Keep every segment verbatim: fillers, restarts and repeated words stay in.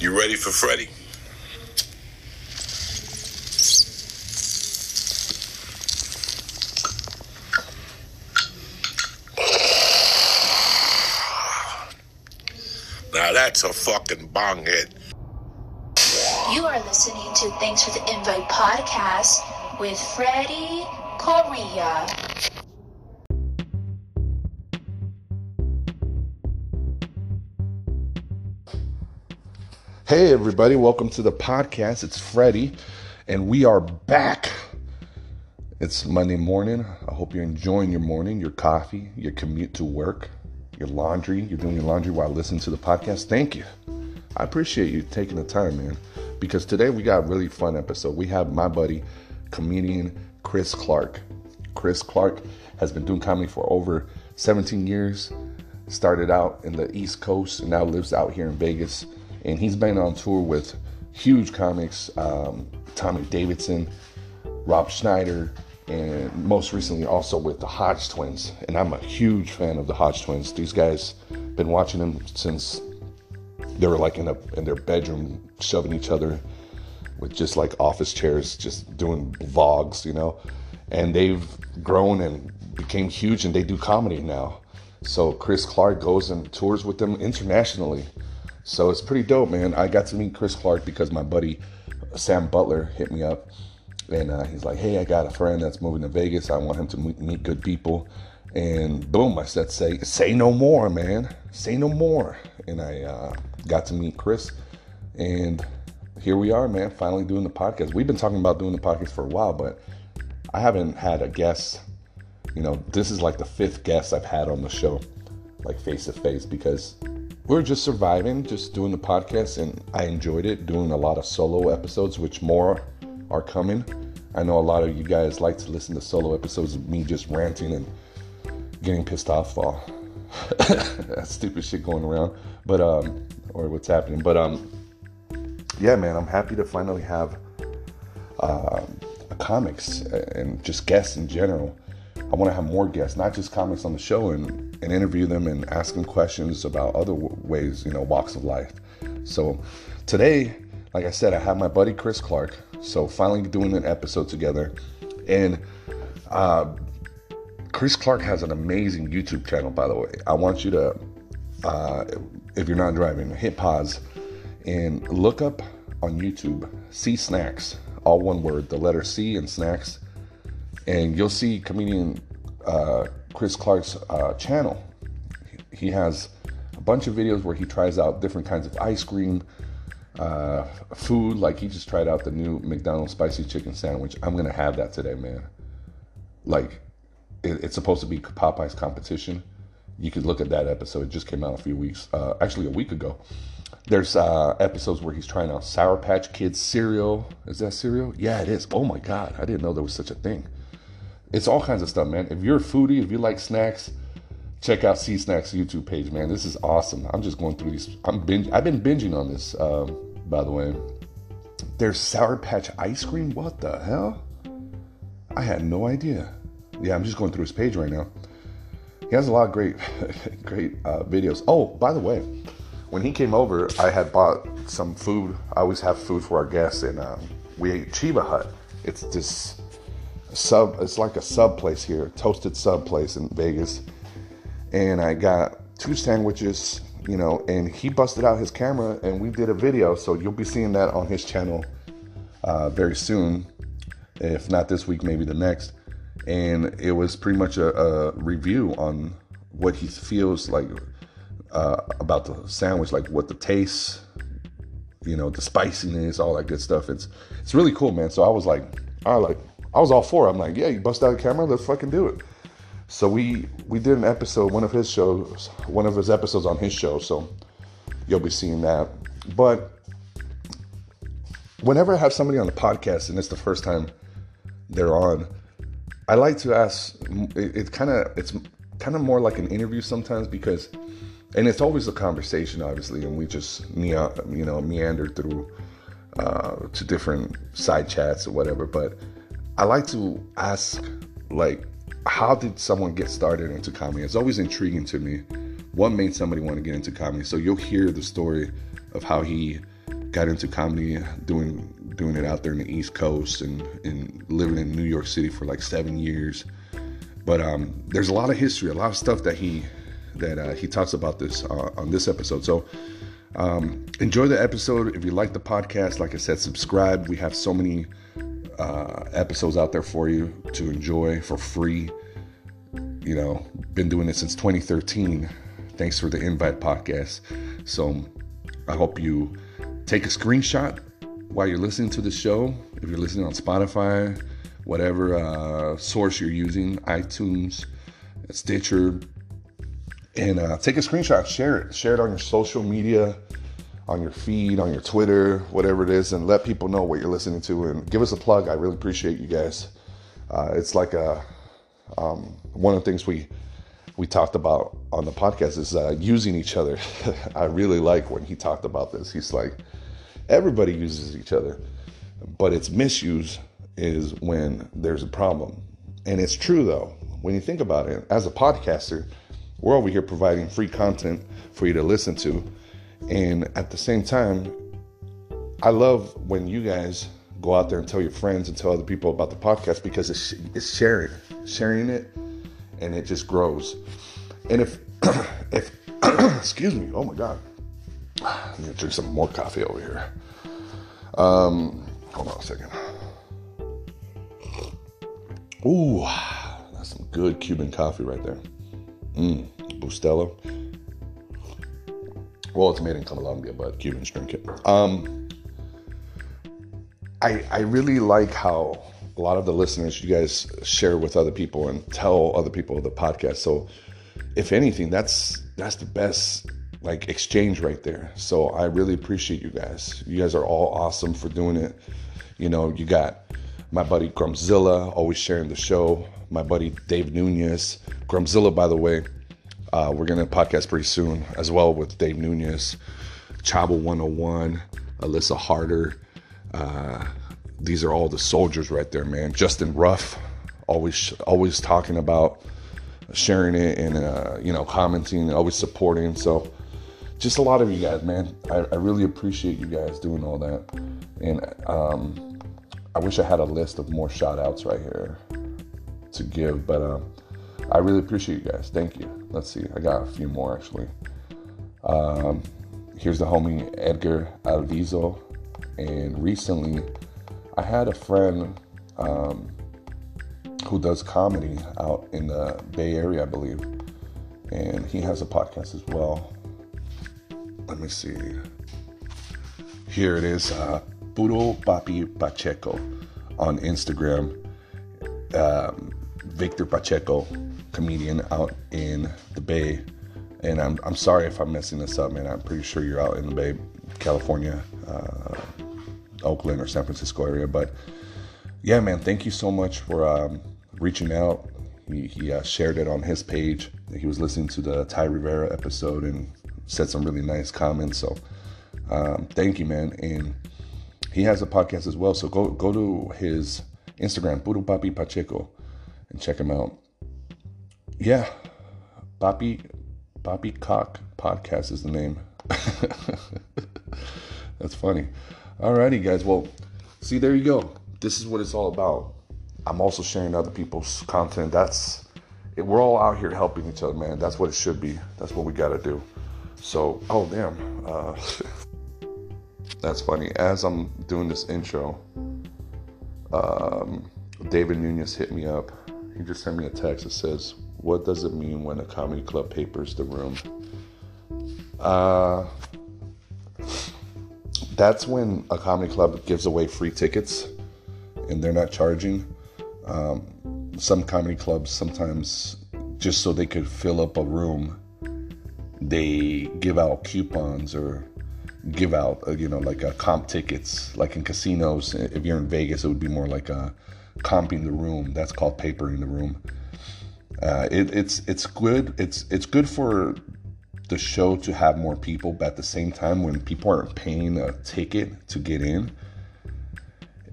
You ready for Freddy? Now that's a fucking bong hit. You are listening to Thanks for the Invite podcast with Freddy Correa. Hey everybody, welcome to the podcast. It's Freddy, and we are back. It's Monday morning. I hope you're enjoying your morning, your coffee, your commute to work, your laundry. You're doing your laundry while listening to the podcast. Thank you. I appreciate you taking the time, man, because today we got a really fun episode. We have my buddy, comedian Chris Clark. Chris Clark has been doing comedy for over seventeen years, started out in the East Coast, and now lives out here in Vegas. And he's been on tour with huge comics, um, Tommy Davidson, Rob Schneider, and most recently also with the Hodge Twins. And I'm a huge fan of the Hodge Twins. These guys, been watching them since they were like in a in their bedroom, shoving each other with just like office chairs, just doing vlogs, you know. And they've grown and became huge, and they do comedy now. So Chris Clark goes and tours with them internationally. So it's pretty dope, man. I got to meet Chris Clark because my buddy Sam Butler hit me up, and uh, he's like, hey, I got a friend that's moving to Vegas. I want him to meet, meet good people. And boom, I said, say say no more, man. Say no more. And I uh, got to meet Chris, and here we are, man, finally doing the podcast. We've been talking about doing the podcast for a while, but I haven't had a guest. You know, this is like the fifth guest I've had on the show, like face-to-face, because we're just surviving, just doing the podcast, and I enjoyed it, doing a lot of solo episodes, which more are coming. I know a lot of you guys like to listen to solo episodes of me just ranting and getting pissed off all that stupid shit going around, but um, or what's happening. But um, yeah, man, I'm happy to finally have uh, a comics and just guests in general. I want to have more guests, not just comics on the show, and and interview them and ask them questions about other ways, you know, walks of life. So today, like I said, I have my buddy Chris Clark. So finally doing an episode together. And uh, Chris Clark has an amazing YouTube channel, by the way. I want you to, uh, if you're not driving, hit pause and look up on YouTube, C Snacks, all one word, the letter C and snacks. And you'll see comedian uh, Chris Clark's uh, channel. He has a bunch of videos where he tries out different kinds of ice cream, uh, food. Like he just tried out the new McDonald's spicy chicken sandwich. I'm gonna have that today, man. Like it, it's supposed to be Popeye's competition. You could look at that episode. It just came out a few weeks, uh, actually a week ago. There's uh, episodes where he's trying out Sour Patch Kids cereal. Is that cereal? Yeah, it is. Oh my God, I didn't know there was such a thing. It's all kinds of stuff, man. If you're a foodie, if you like snacks, check out C Snacks YouTube page, man. This is awesome. I'm just going through these. I'm binge. I've been binging on this, um, by the way. There's Sour Patch ice cream. What the hell? I had no idea. Yeah, I'm just going through his page right now. He has a lot of great, great uh, videos. Oh, by the way, when he came over, I had bought some food. I always have food for our guests, and um, we ate Cheba Hut. It's this sub, it's like a sub place here, toasted sub place in Vegas, and I got two sandwiches, you know, and he busted out his camera and we did a video, so you'll be seeing that on his channel uh, very soon, if not this week, maybe the next. And it was pretty much a, a review on what he feels like uh, about the sandwich, like what the taste, you know, the spiciness, all that good stuff. It's it's really cool, man. So I was like, I like. I was all for it. I'm like, yeah, you bust out a camera, let's fucking do it. So we we did an episode, one of his shows, one of his episodes on his show. So you'll be seeing that. But whenever I have somebody on the podcast and it's the first time they're on, I like to ask. It, it kind of it's kind of more like an interview sometimes, because, and it's always a conversation, obviously, and we just me you know meander through uh, to different side chats or whatever, but I like to ask, like, how did someone get started into comedy? It's always intriguing to me. What made somebody want to get into comedy? So you'll hear the story of how he got into comedy, doing doing it out there in the East Coast, and, and living in New York City for like seven years. But um, there's a lot of history, a lot of stuff that he that uh, he talks about this uh, on this episode. So um, enjoy the episode. If you like the podcast, like I said, subscribe. We have so many uh, episodes out there for you to enjoy for free. You know, been doing it since twenty thirteen. Thanks for the Invite podcast. So I hope you take a screenshot while you're listening to the show. If you're listening on Spotify, whatever uh, source you're using, iTunes, Stitcher, and uh, take a screenshot, share it. Share it on your social media, on your feed, on your Twitter, whatever it is, and let people know what you're listening to. And give us a plug. I really appreciate you guys. Uh, it's like a um, one of the things we we talked about on the podcast is uh, using each other. I really like when he talked about this. He's like, everybody uses each other, but it's misuse is when there's a problem. And it's true, though. When you think about it, as a podcaster, we're over here providing free content for you to listen to. And at the same time, I love when you guys go out there and tell your friends and tell other people about the podcast, because it's, it's sharing, sharing it, and it just grows. And if, if, excuse me, oh my God, I'm gonna drink some more coffee over here. Um, hold on a second. Ooh, that's some good Cuban coffee right there. Mmm, Bustelo. Well, it's made in Colombia, but Cubans drink it. Um, I I really like how a lot of the listeners, you guys share with other people and tell other people the podcast. So if anything, that's that's the best like exchange right there. So I really appreciate you guys. You guys are all awesome for doing it. You know, you got my buddy Grumzilla, always sharing the show. My buddy Dave Nunez. Grumzilla, by the way, uh, we're going to podcast pretty soon as well with Dave Nunez, Chaba one oh one, Alyssa Harder. Uh, these are all the soldiers right there, man. Justin Ruff, always, always talking about sharing it and, uh, you know, commenting and always supporting. So just a lot of you guys, man. I, I really appreciate you guys doing all that. And um, I wish I had a list of more shout outs right here to give, but um, I really appreciate you guys. Thank you. Let's see. I got a few more actually. Um, here's the homie Edgar Alviso. And recently I had a friend um, who does comedy out in the Bay Area, I believe. And he has a podcast as well. Let me see. Here it is. Uh, Puro Papi Pacheco on Instagram. Um, Victor Pacheco, comedian out in the Bay. And I'm I'm sorry if I'm messing this up, man. I'm pretty sure you're out in the Bay, California, uh, Oakland or San Francisco area. But yeah, man, thank you so much for um, reaching out. He, he uh, shared it on his page. He was listening to the Ty Rivera episode and said some really nice comments. So um, thank you, man. And he has a podcast as well. So go go to his Instagram, Puro Papi Pacheco, and check him out. Yeah, Papi Papi Cock Podcast is the name. That's funny. Alrighty, guys. Well, see, there you go. This is what it's all about. I'm also sharing other people's content. That's it. We're all out here helping each other, man. That's what it should be. That's what we gotta do. So, oh damn, uh, that's funny. As I'm doing this intro, um, David Nunez hit me up. He just sent me a text that says, "What does it mean when a comedy club papers the room?" Uh, that's when a comedy club gives away free tickets and they're not charging. Um, some comedy clubs sometimes, just so they could fill up a room, they give out coupons or give out, you know, like a comp tickets. Like in casinos, if you're in Vegas, it would be more like a comping the room. That's called papering the room. Uh, it, it's it's good. It's it's good for the show to have more people, but at the same time, when people aren't paying a ticket to get in,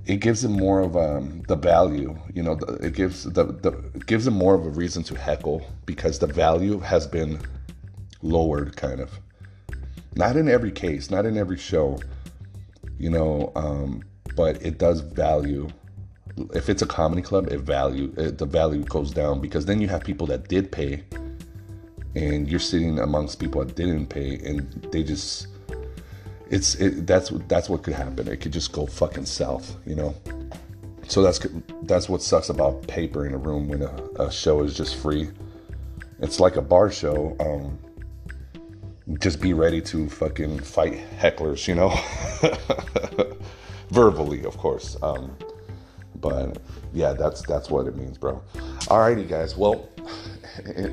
it gives them more of um, the value. You know, it gives the, the it gives them more of a reason to heckle because the value has been lowered, kind of. Not in every case, not in every show, you know, um, but it does value. If it's a comedy club, it value it, the value goes down, because then you have people that did pay, and you're sitting amongst people that didn't pay, and they just it's it, that's that's what could happen. It could just go fucking south, you know. So that's that's what sucks about paper in a room when a, a show is just free. It's like a bar show. Um, just be ready to fucking fight hecklers, you know. Verbally, of course. Um, But yeah, that's that's what it means, bro. Alrighty, guys. Well,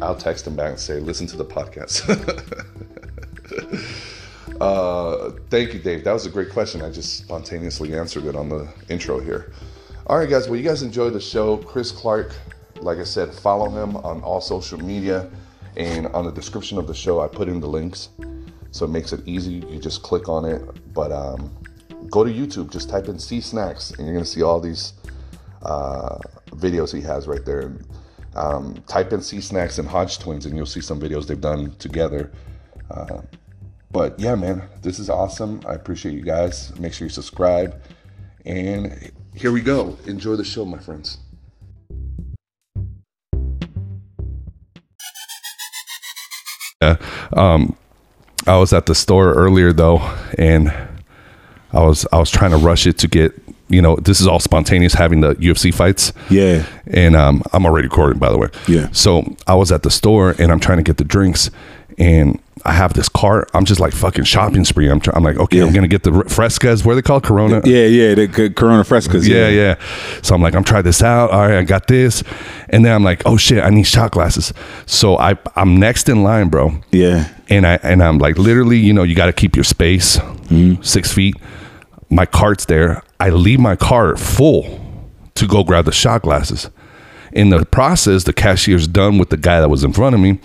I'll text him back and say, listen to the podcast. uh, thank you, Dave. That was a great question. I just spontaneously answered it on the intro here. All right, guys. Well, you guys enjoy the show. Chris Clark, like I said, follow him on all social media. And on the description of the show, I put in the links. So it makes it easy. You just click on it. But um, go to YouTube. Just type in C Snacks, and you're going to see all these uh videos he has right there. Um type in C Snacks and Hodge Twins, and you'll see some videos they've done together. Uh but yeah, man, this is awesome. I appreciate you guys. Make sure you subscribe, and here we go. Enjoy the show, my friends. Yeah. um I was at the store earlier though, and I was I was trying to rush it to get, you know, this is all spontaneous, having the U F C fights. Yeah. And um, I'm already recording, by the way. Yeah. So I was at the store, and I'm trying to get the drinks, and I have this cart. I'm just like fucking shopping spree. I'm try- I'm like, okay, yeah. I'm going to get the frescas. What are they called? Corona? Yeah, yeah. The Corona frescas. Yeah, yeah, yeah. So I'm like, I'm trying this out. All right, I got this. And then I'm like, oh, shit, I need shot glasses. So I, I'm next in line, bro. Yeah. And, I, and I'm like, literally, you know, you got to keep your space, mm-hmm. six feet. My cart's there. I leave my cart full to go grab the shot glasses. In the process, the cashier's done with the guy that was in front of me,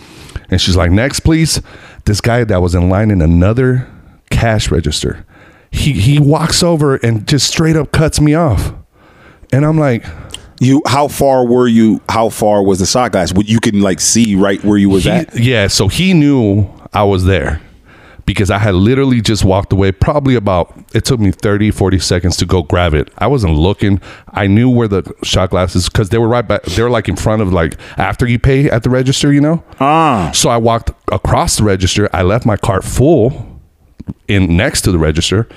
and she's like, next, please. This guy that was in line in another cash register, he he walks over and just straight up cuts me off. And I'm like... You, how far were you? How far was the shot glass? You can like see right where you was he, at? Yeah, so he knew I was there, because I had literally just walked away probably about, it took me thirty, forty seconds to go grab it. I wasn't looking. I knew where the shot glasses, because they were right back, they were like in front of, like, after you pay at the register, you know? Ah. So I walked across the register. I left my cart full in next to the register,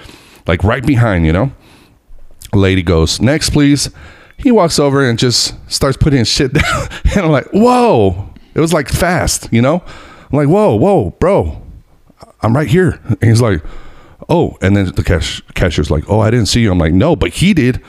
like right behind, you know? Lady goes, next, please. He walks over and just starts putting shit down. And I'm like, whoa. It was like fast, you know? I'm like, whoa, whoa, bro. I'm right here. And he's like, oh. And then the cash, cashier's like, oh, I didn't see you. I'm like, no, but he did.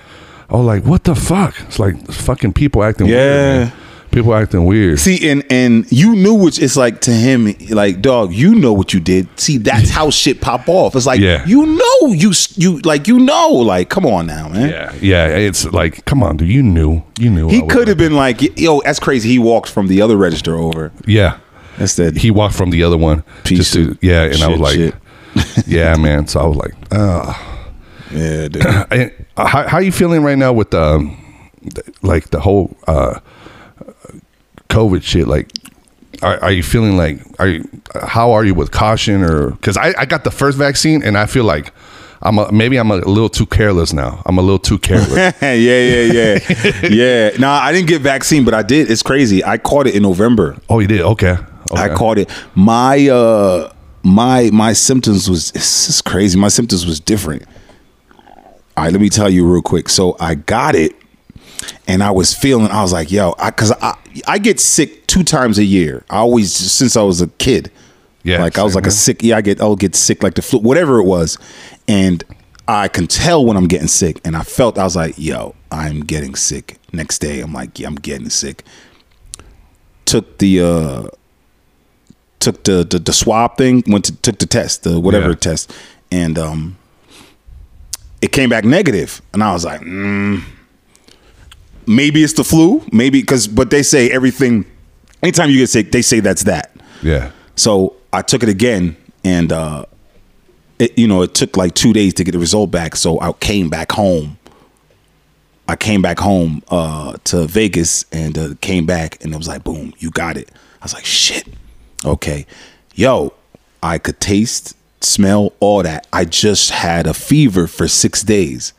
I was like, what the fuck? It's like fucking people acting yeah. weird. Man. People acting weird. See, and, and you knew, which it's like to him, like, dog, you know what you did. See, that's how shit pop off. It's like, yeah. you know, you, you like, you know, like, come on now, man. Yeah, yeah. It's like, come on, dude. You knew. You knew. He could have been like, yo, that's crazy. He walked from the other register over. Yeah. That's that. He walked from the other one. Piece just to, yeah, and shit, I was like, yeah, man. So I was like, oh. Yeah, dude. And how, how you feeling right now with, um, like, the whole uh, COVID shit? Like, are, are you feeling like, are you, how are you with caution? Or, because I, I got the first vaccine, and I feel like, I'm a, maybe I'm a little too careless now. I'm a little too careless. yeah, yeah, yeah. yeah. Nah, I didn't get vaccine, but I did. It's crazy. I caught it in November. Oh, you did? Okay. Okay. I caught it. My uh, my my symptoms was, this is crazy. My symptoms was different. All right, let me tell you real quick. So I got it, and I was feeling, I was like, yo, I, cause I I get sick two times a year. I always, since I was a kid. Yeah, like I was like way. a sick. Yeah, I get. I'll get sick, like the flu, whatever it was, and I can tell when I'm getting sick. And I felt, I was like, yo, I'm getting sick. Next day, I'm like, yeah, I'm getting sick. Took the uh, took the, the the swab thing. Went to took the test, the whatever yeah. test, and um, it came back negative. And I was like, mm, maybe it's the flu. Maybe because, but they say everything. Anytime you get sick, they say that's that. Yeah. So I took it again, and uh, it, you know, it took like two days to get the result back. So I came back home. I came back home uh, to Vegas, and uh, came back, and it was like, boom, you got it. I was like, shit. Okay. Yo, I could taste smell, all that. I just had a fever for six days.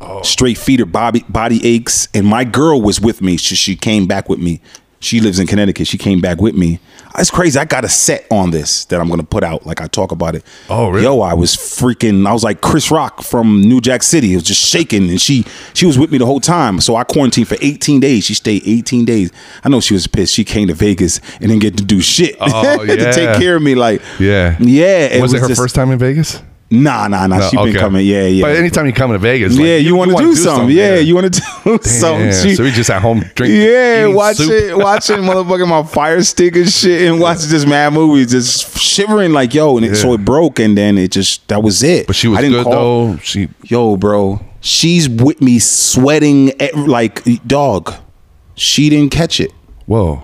Oh. Straight fever, body, body aches. And my girl was with me. She, she came back with me. She lives in Connecticut. She came back with me. It's crazy. I got a set on this that I'm going to put out. Like, I talk about it. Oh, really? Yo, I was freaking, I was like Chris Rock from New Jack City. It was just shaking. And she she was with me the whole time. So I quarantined for eighteen days. She stayed eighteen days. I know she was pissed. She came to Vegas and didn't get to do shit. Oh, yeah. To take care of me. Like, yeah. Yeah. It was, was it her just, first time in Vegas? Nah, nah, nah. No, she okay. been coming. Yeah, yeah. But anytime you come to Vegas, like, yeah, you, you want to do, do something. something. Yeah, yeah, you want to do something. She, so we just at home drinking. Yeah, watching, it, watching motherfucking my Fire Stick and shit, and watching just mad movies, just shivering like yo. And it, yeah. so it broke, and then it just that was it. But she was I didn't good call, though. She, yo, bro, she's with me sweating at, like dog. She didn't catch it. Whoa.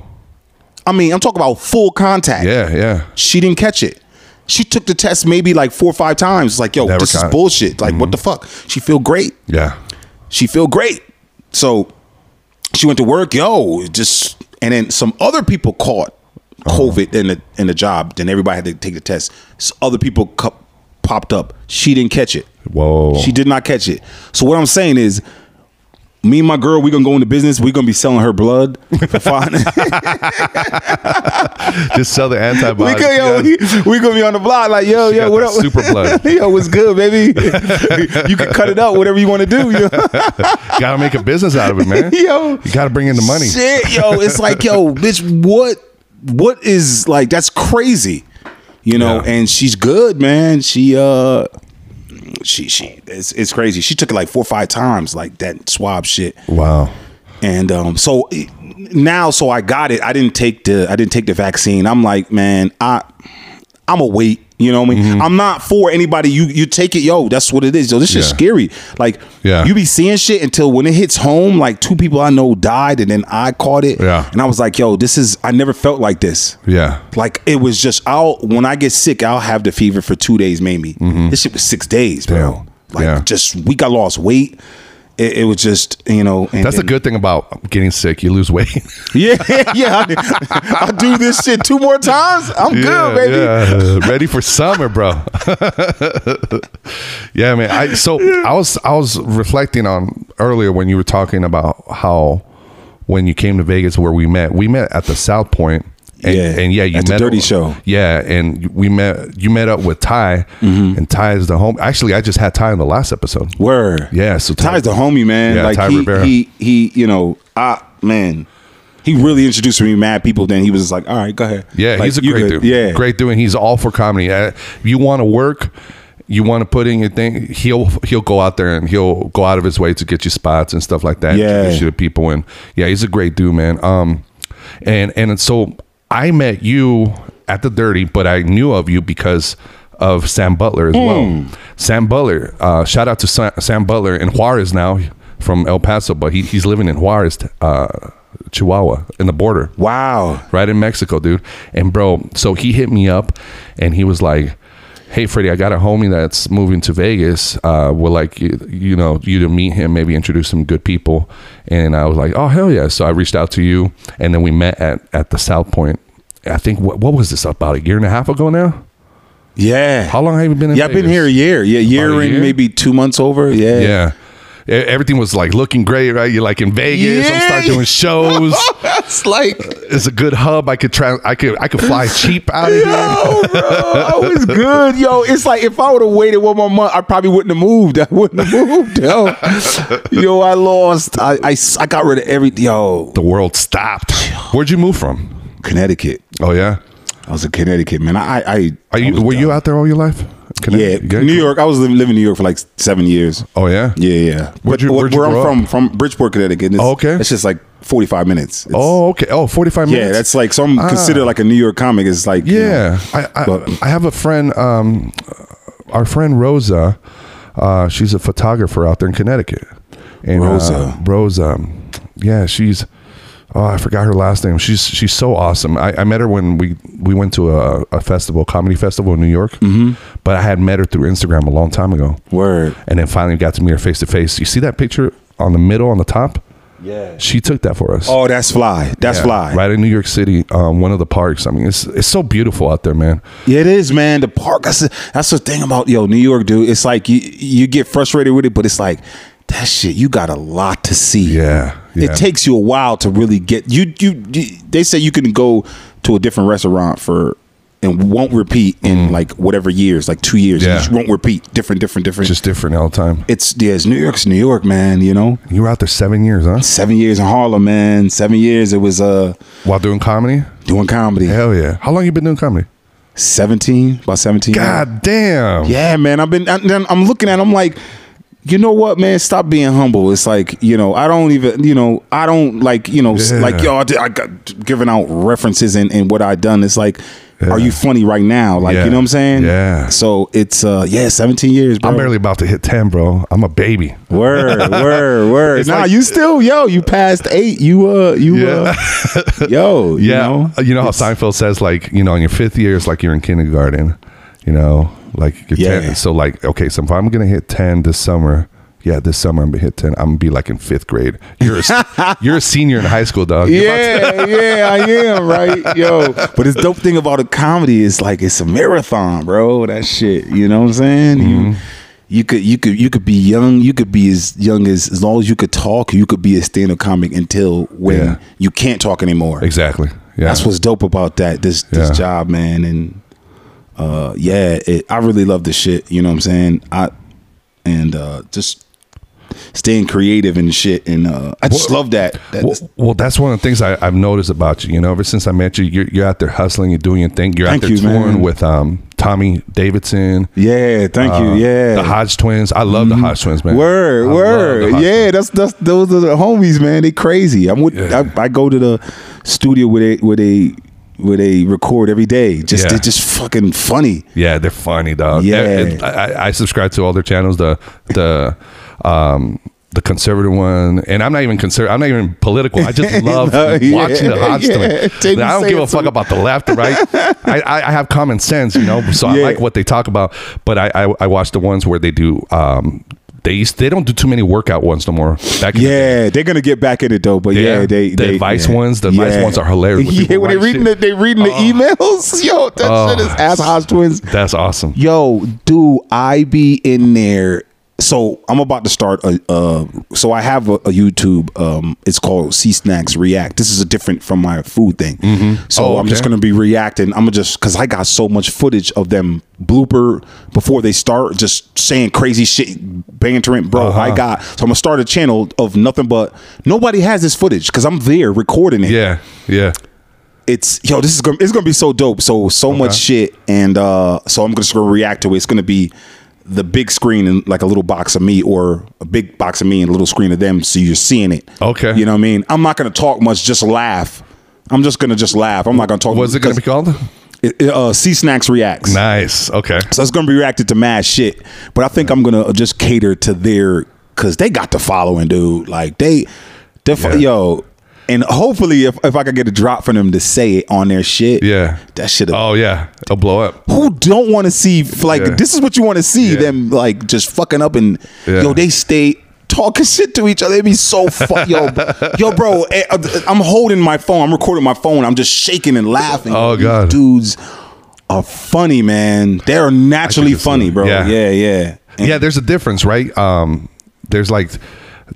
I mean, I'm talking about full contact. Yeah, yeah. She didn't catch it. She took the test maybe like four or five times. Like, yo, Never this is bullshit. Like, mm-hmm. what the fuck? She feel great. Yeah. She feel great. So she went to work, yo, just, and then some other people caught COVID oh. in the in the job. Then everybody had to take the test. So other people cu- popped up. She didn't catch it. Whoa. She did not catch it. So what I'm saying is, me and my girl, we're going to go into business. We're going to be selling her blood. For fine. Just sell the antibiotics. We're going yeah. we, we to be on the block like, yo, she yo, what up? Super blood. Yo, what's good, baby? You can cut it up, whatever you want to do. Got to make a business out of it, man. Yo, you got to bring in the money. Shit, yo. It's like, yo, bitch, what? what is like, that's crazy. You know, yeah. and she's good, man. She, uh... She she it's it's crazy. She took it like four or five times, like that swab shit. Wow. And um, so now, so I got it. I didn't take the I didn't take the vaccine. I'm like, man, I I'm a wait. You know what I mean? Mm-hmm. I'm not for anybody. You you take it, yo. That's what it is. Yo, this shit's yeah. scary. Like, yeah. you be seeing shit until when it hits home. Like two people I know died, and then I caught it. Yeah. And I was like, yo, this is. I never felt like this. Yeah. Like it was just. I'll when I get sick, I'll have the fever for two days maybe. Mm-hmm. This shit was six days, bro. Damn. Like yeah. just we got lost weight. It, it was just, you know. And that's then, the good thing about getting sick. You lose weight. Yeah, yeah. I'll do this shit two more times. I'm yeah, good, baby. Yeah. Ready for summer, bro. Yeah, man. I, so I was I was reflecting on earlier when you were talking about how when you came to Vegas where we met, we met at the South Point. And yeah, and yeah you met the Dirty up, Show. Yeah, and we met. You met up with Ty, mm-hmm. and Ty is the homie. Actually, I just had Ty in the last episode. Word. Yeah, so Ty, Ty's the homie, man. Yeah, like Ty he, Rivera. He, he, you know, I man, he really introduced me to mad people. Then he was just like, all right, go ahead. Yeah, like, he's a great dude. Yeah, great dude, and he's all for comedy. If you want to work, you want to put in your thing, he'll he'll go out there and he'll go out of his way to get you spots and stuff like that. Yeah, introduce you to people, and yeah, he's a great dude, man. Um, and and so. I met you at the Dirty, but I knew of you because of Sam Butler as mm. well. Sam Butler, uh, shout out to Sam, Sam Butler in Juarez now from El Paso, but he, he's living in Juarez, uh, Chihuahua, in the border. Wow. Right in Mexico, dude. And bro, so he hit me up and he was like, hey, Freddie, I got a homie that's moving to Vegas. Uh, we'll like, you, you know, you to meet him, maybe introduce some good people. And I was like, oh, hell yeah. So I reached out to you and then we met at, at the South Point. I think, what, what was this, about a year and a half ago now? Yeah. How long have you been in yeah, Vegas? Yeah, I've been here a year. Yeah, year, year and maybe two months over. Yeah. Yeah. Everything was like looking great, right? You're like in Vegas. Yeah. I'm start doing shows. That's like it's a good hub. I could try. I could. I could fly cheap out of yo, here. Bro, I was good, yo. It's like if I would have waited one more month, I probably wouldn't have moved. I wouldn't have moved, yo. Yo, I lost. I, I, I got rid of everything, yo. The world stopped. Where'd you move from? Connecticut. Oh yeah, I was in Connecticut, man. I, I. Are you? I were dumb. You out there all your life? Yeah, New York. I was living, living in New York for like seven years. Oh yeah, yeah, yeah. Where'd you, where'd where you I'm grow from, up? From Bridgeport, Connecticut. It's, oh, okay, it's just like forty-five minutes. It's, oh, okay. Oh, forty-five minutes. Yeah, that's like so. I'm ah. considered like a New York comic. It's like yeah. You know, I I, but, I have a friend. Um, our friend Rosa, uh, she's a photographer out there in Connecticut. And, Rosa, uh, Rosa, yeah, she's. Oh, I forgot her last name. She's she's so awesome. I, I met her when we, we went to a, a festival, a comedy festival in New York. Mm-hmm. But I had met her through Instagram a long time ago. Word. And then finally got to meet her face to face. You see that picture on the middle, on the top? Yeah. She took that for us. Oh, that's fly. That's yeah, fly. Right in New York City, um, one of the parks. I mean, it's it's so beautiful out there, man. Yeah, it is, man. The park. That's the, that's the thing about yo New York, dude. It's like you you get frustrated with it, but it's like that shit. You got a lot to see. Yeah. yeah. It takes you a while to really get you, you. You. They say you can go to a different restaurant for. And won't repeat in mm. like whatever years, like two years. Yeah. You just won't repeat. Different, different, different. Just different all the time. It's yeah, it's New York's New York, man, you know? You were out there seven years, huh? Seven years in Harlem, man. Seven years. It was uh while doing comedy? Doing comedy. Hell yeah. How long you been doing comedy? Seventeen. About seventeen. God years. Damn. Yeah, man. I've been I, I'm looking at it, I'm like, you know what, man? Stop being humble. It's like, you know, I don't even, you know, I don't like, you know, yeah. like, yo, I, I got giving out references and, and what I done. It's like, yeah. are you funny right now? Like, yeah. you know what I'm saying? Yeah. So it's, uh, yeah, seventeen years, bro. I'm barely about to hit ten, bro. I'm a baby. Word, word, word. It's nah, like, you still, yo, you passed eight. You, uh, you, yeah. uh, yo, yeah. you know. You know how Seinfeld says, like, you know, in your fifth year, it's like you're in kindergarten, you know? Like your yeah. ten, so like okay, so if I'm gonna hit ten this summer, yeah, this summer I'm gonna hit ten. I'm gonna be like in fifth grade. You're a, you're a senior in high school, dog. You're yeah, yeah, I am, right, yo. But this dope thing about a comedy is like it's a marathon, bro. That shit, you know what I'm saying? Mm-hmm. You, you could, you could, you could be young. You could be as young as as long as you could talk. You could be a stand-up comic until when yeah. you can't talk anymore. Exactly. Yeah, that's what's dope about that. This this yeah. job, man, and. Uh, yeah, it, I really love this shit. You know what I'm saying? I and uh, just staying creative and shit. And uh, I just well, love that. that well, well, that's one of the things I, I've noticed about you. You know, ever since I met you, you're, you're out there hustling, you're doing your thing. You're thank out there you, touring man. with um, Tommy Davidson. Yeah, thank uh, you. Yeah, the Hodge Twins. I love mm-hmm. the Hodge Twins, man. Word, I word. Yeah, that's, that's those are the homies, man. They crazy. I'm with. Yeah. I, I go to the studio where they where they. where they record every day. Just yeah. they're just fucking funny. Yeah, they're funny, dog. Yeah, and I, I subscribe to all their channels. The the um the conservative one, and I'm not even conserv- I'm not even political. I just love no, yeah, watching the Hodge yeah. Twins. I don't give a fuck me. about the left or right. I, I, I have common sense, you know, so yeah. I like what they talk about. But I, I I watch the ones where they do um They used, they don't do too many workout ones no more. Back in yeah, the they're gonna get back in it though. But yeah, yeah they the they, advice yeah. ones, the yeah. advice ones are hilarious. When yeah, when they reading the, they reading uh, the emails. Yo, that uh, shit is ass Hodge Twins. That's awesome. Yo, dude, I be in there. So I'm about to start a. Uh, so I have a, a YouTube. Um, it's called C Snacks React. This is a different from my food thing. Mm-hmm. So oh, okay. I'm just gonna be reacting. I'm gonna just because I got so much footage of them. Blooper before they start just saying crazy shit, bantering, bro. Uh-huh. I got so I'm gonna start a channel of nothing but nobody has this footage because I'm there recording it. Yeah, yeah. It's yo, this is gonna it's gonna be so dope. So so okay. much shit, and uh so I'm just gonna react to it. It's gonna be the big screen and like a little box of me, or a big box of me and a little screen of them, so you're seeing it. Okay, you know what I mean. I'm not gonna talk much, just laugh. I'm just gonna just laugh. I'm not gonna talk. What's it gonna be called? Uh, C Snacks Reacts. Nice. Okay. So it's gonna be reacted to mad shit, but I think I'm gonna just cater to their, cause they got the following, dude. Like they, yeah. fo- yo, and hopefully if if I could get a drop from them to say it on their shit, yeah, that shit. Oh yeah, it'll blow up. Who don't want to see like yeah. this is what you want to see yeah. them like just fucking up and yeah. yo they stay. Talking shit to each other, it'd be so fun. Yo, yo, bro, I'm holding my phone. I'm recording my phone. I'm just shaking and laughing. Oh god, these dudes are funny, man. They're naturally funny, bro. Yeah, yeah, yeah. And yeah, there's a difference, right? Um, there's like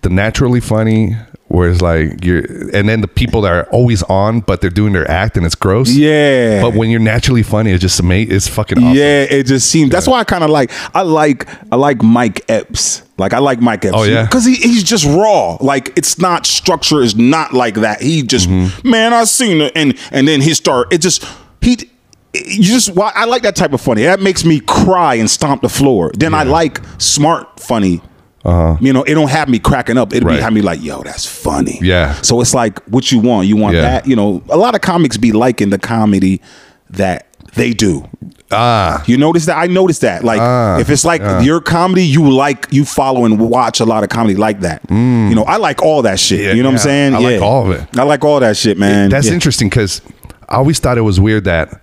the naturally funny, whereas like you're, and then the people that are always on, but they're doing their act and it's gross. Yeah. But when you're naturally funny, it's just amazing. It's fucking awesome. Yeah, it just seems. Yeah. That's why I kind of like. I like. I like Mike Epps. Like I like Mike Epps. Oh yeah. Because he, he's just raw. Like it's not structure. Is not like that. He just mm-hmm. man. I seen it, and and then he start. It just he. You just well, I like that type of funny. That makes me cry and stomp the floor. Then yeah. I like smart funny. Uh-huh. You know, it don't have me cracking up. It'll right. be have me like, yo, that's funny. Yeah. So it's like, what you want? You want yeah. that? You know, a lot of comics be liking the comedy that they do. Ah. You notice that? I noticed that. Like, ah, if it's like yeah. your comedy, you like, you follow and watch a lot of comedy like that. Mm. You know, I like all that shit. Yeah, you know yeah. what I'm saying? I yeah. like all of it. I like all that shit, man. It, that's yeah. interesting because I always thought it was weird that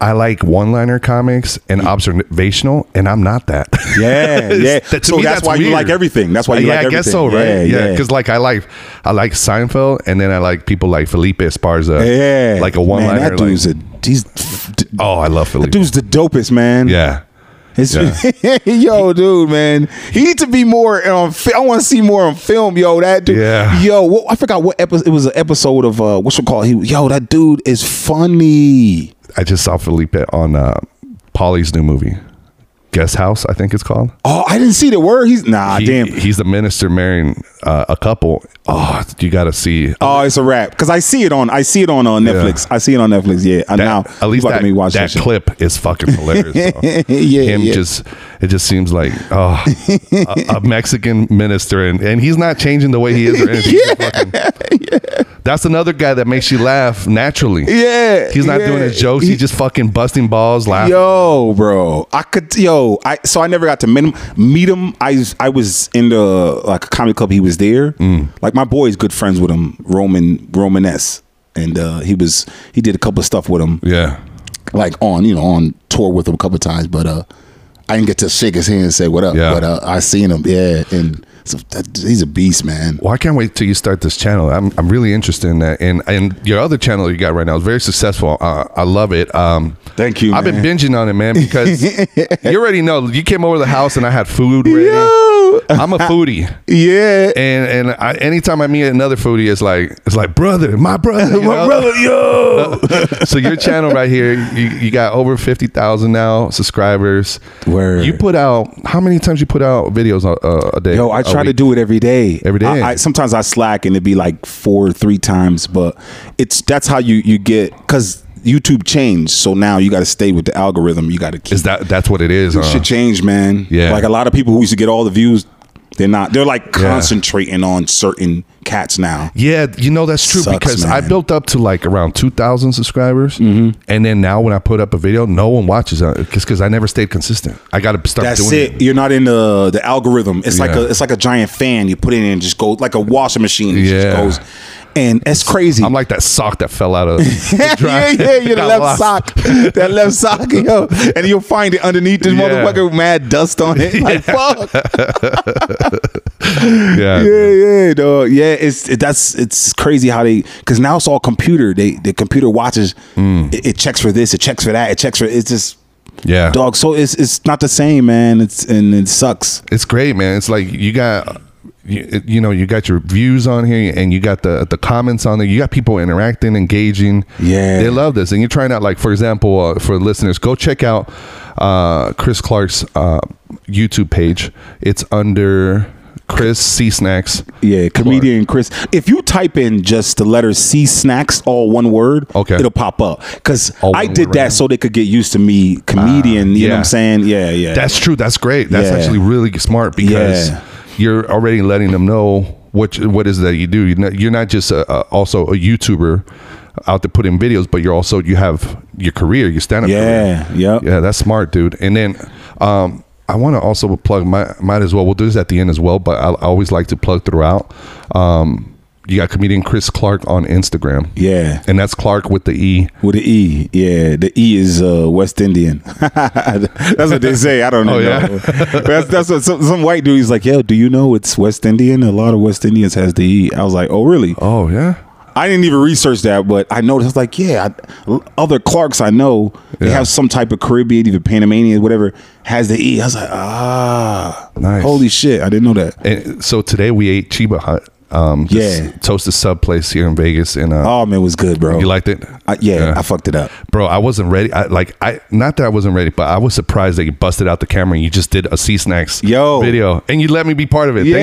I like one-liner comics and observational, and I'm not that. Yeah, yeah. that, so me, that's, that's why weird. You like everything. That's why you yeah, like everything. Yeah, I guess so, right? Yeah, because yeah, yeah. like I like I like Seinfeld, and then I like people like Felipe Esparza. Yeah, like a one-liner. Man, that dude's like, a he's, oh, I love Felipe. That dude's the dopest, man. Yeah. Yeah. Yo, dude, man, he needs to be more on. Um, I want to see more on film, yo. That dude, yeah. Yo, what, I forgot what episode. It was an episode of uh, what's it called? He, yo, that dude is funny. I just saw Felipe on uh, Polly's new movie, Guest House, I think it's called. Oh, I didn't see the word. He's nah, he, damn. He's the minister marrying uh, a couple. Oh, you got to see. Oh, it's a wrap because I see it on. I see it on uh, Netflix. Yeah. I see it on Netflix. Yeah, that, now at least that, me watch that, that clip is fucking hilarious. yeah, him yeah. just it just seems like oh, a, a Mexican minister, and, and he's not changing the way he is or anything. yeah. fucking, yeah. That's another guy that makes you laugh naturally. Yeah, he's not yeah. doing his jokes. He, he's just fucking busting balls laughing. Yo, bro, I could yo. I so I never got to meet him. Meet him. I I was in the like a comedy club. He was there. Mm. Like my boy is good friends with him, Roman Roman S. And uh, he was he did a couple of stuff with him. Yeah, like on you know on tour with him a couple of times. But uh, I didn't get to shake his hand and say what up. Yeah. But uh, I seen him. Yeah, and so that, he's a beast, man. Well, I can't wait till you start this channel. I'm I'm really interested in that. And and your other channel you got right now is very successful. Uh, I love it. Um. Thank you, I've man. been binging on it, man, because you already know. You came over to the house and I had food ready. Yo. I'm a foodie. yeah. And and I, anytime I meet another foodie, it's like, it's like, brother, my brother, my know? brother, yo. So your channel right here, you, you got over fifty thousand now subscribers. Word. You put out, how many times you put out videos uh, a day? Yo, I try to do it every day. Every day. I, I, sometimes I slack and it'd be like four, three times, but it's that's how you, you get, because YouTube changed, so now you got to stay with the algorithm. You got to keep. Is that that's what it is? It huh? should change, man. Yeah, like a lot of people who used to get all the views, they're not. They're like concentrating yeah. on certain cats now. Yeah, you know that's true. Sucks, because man. I built up to like around two thousand subscribers, mm-hmm. and then now when I put up a video, no one watches it because I never stayed consistent. I got to start. That's doing it. it. You're not in the the algorithm. It's yeah. like a it's like a giant fan. You put it in and just go like a washing machine. It yeah. just goes. And that's crazy. I'm like that sock that fell out of the dryer. yeah, yeah, yeah, the left lost. sock. That left sock, yo. And you'll find it underneath this yeah. motherfucker with mad dust on it. Like, yeah. fuck. yeah, yeah, yeah, dog. Yeah, it's it, that's it's crazy how they, because now it's all computer. They The computer watches, mm. it, it checks for this, it checks for that, it checks for, it's just, yeah, dog. So it's it's not the same, man. It's And it sucks. It's great, man. It's like you got... You, you know, you got your views on here and you got the the comments on there. You got people interacting, engaging. Yeah. They love this. And you're trying out, like, for example, uh, for listeners, go check out uh, Chris Clark's uh, YouTube page. It's under Chris C. Snacks. Yeah, comedian Clark. Chris. If you type in just the letter C. Snacks, all one word, okay, it'll pop up. Because I did that right so they could get used to me, comedian. Uh, you yeah. know what I'm saying? Yeah, yeah. That's true. That's great. That's yeah. actually really smart because... Yeah. You're already letting them know what what is that you do. You're not, you're not just a, a, also a YouTuber out there putting videos, but you're also you have your career, your stand up. Yeah, yeah, yeah. That's smart, dude. And then um, I want to also plug. My, might as well. We'll do this at the end as well. But I, I always like to plug throughout. Um, you got comedian Chris Clark on Instagram. Yeah, and that's Clark with the E. With the E, yeah. The E is uh, West Indian. That's what they say. I don't know. Oh, yeah? No. That's that's what some, some white dude. He's like, yo, do you know it's West Indian? A lot of West Indians has the E. I was like, oh, really? Oh, yeah. I didn't even research that, but I noticed. Like, yeah, I, other Clarks I know they yeah. have some type of Caribbean, even Panamanian, whatever, has the E. I was like, ah, nice. Holy shit, I didn't know that. And so today we ate Cheba Hut. Um, yeah, toasted sub place here in Vegas. And uh, oh man, it was good, bro. You liked it? I, yeah, yeah, I fucked it up, bro. I wasn't ready. I like I not that I wasn't ready, but I was surprised that you busted out the camera and you just did a C Snacks yo video, and you let me be part of it. Yeah,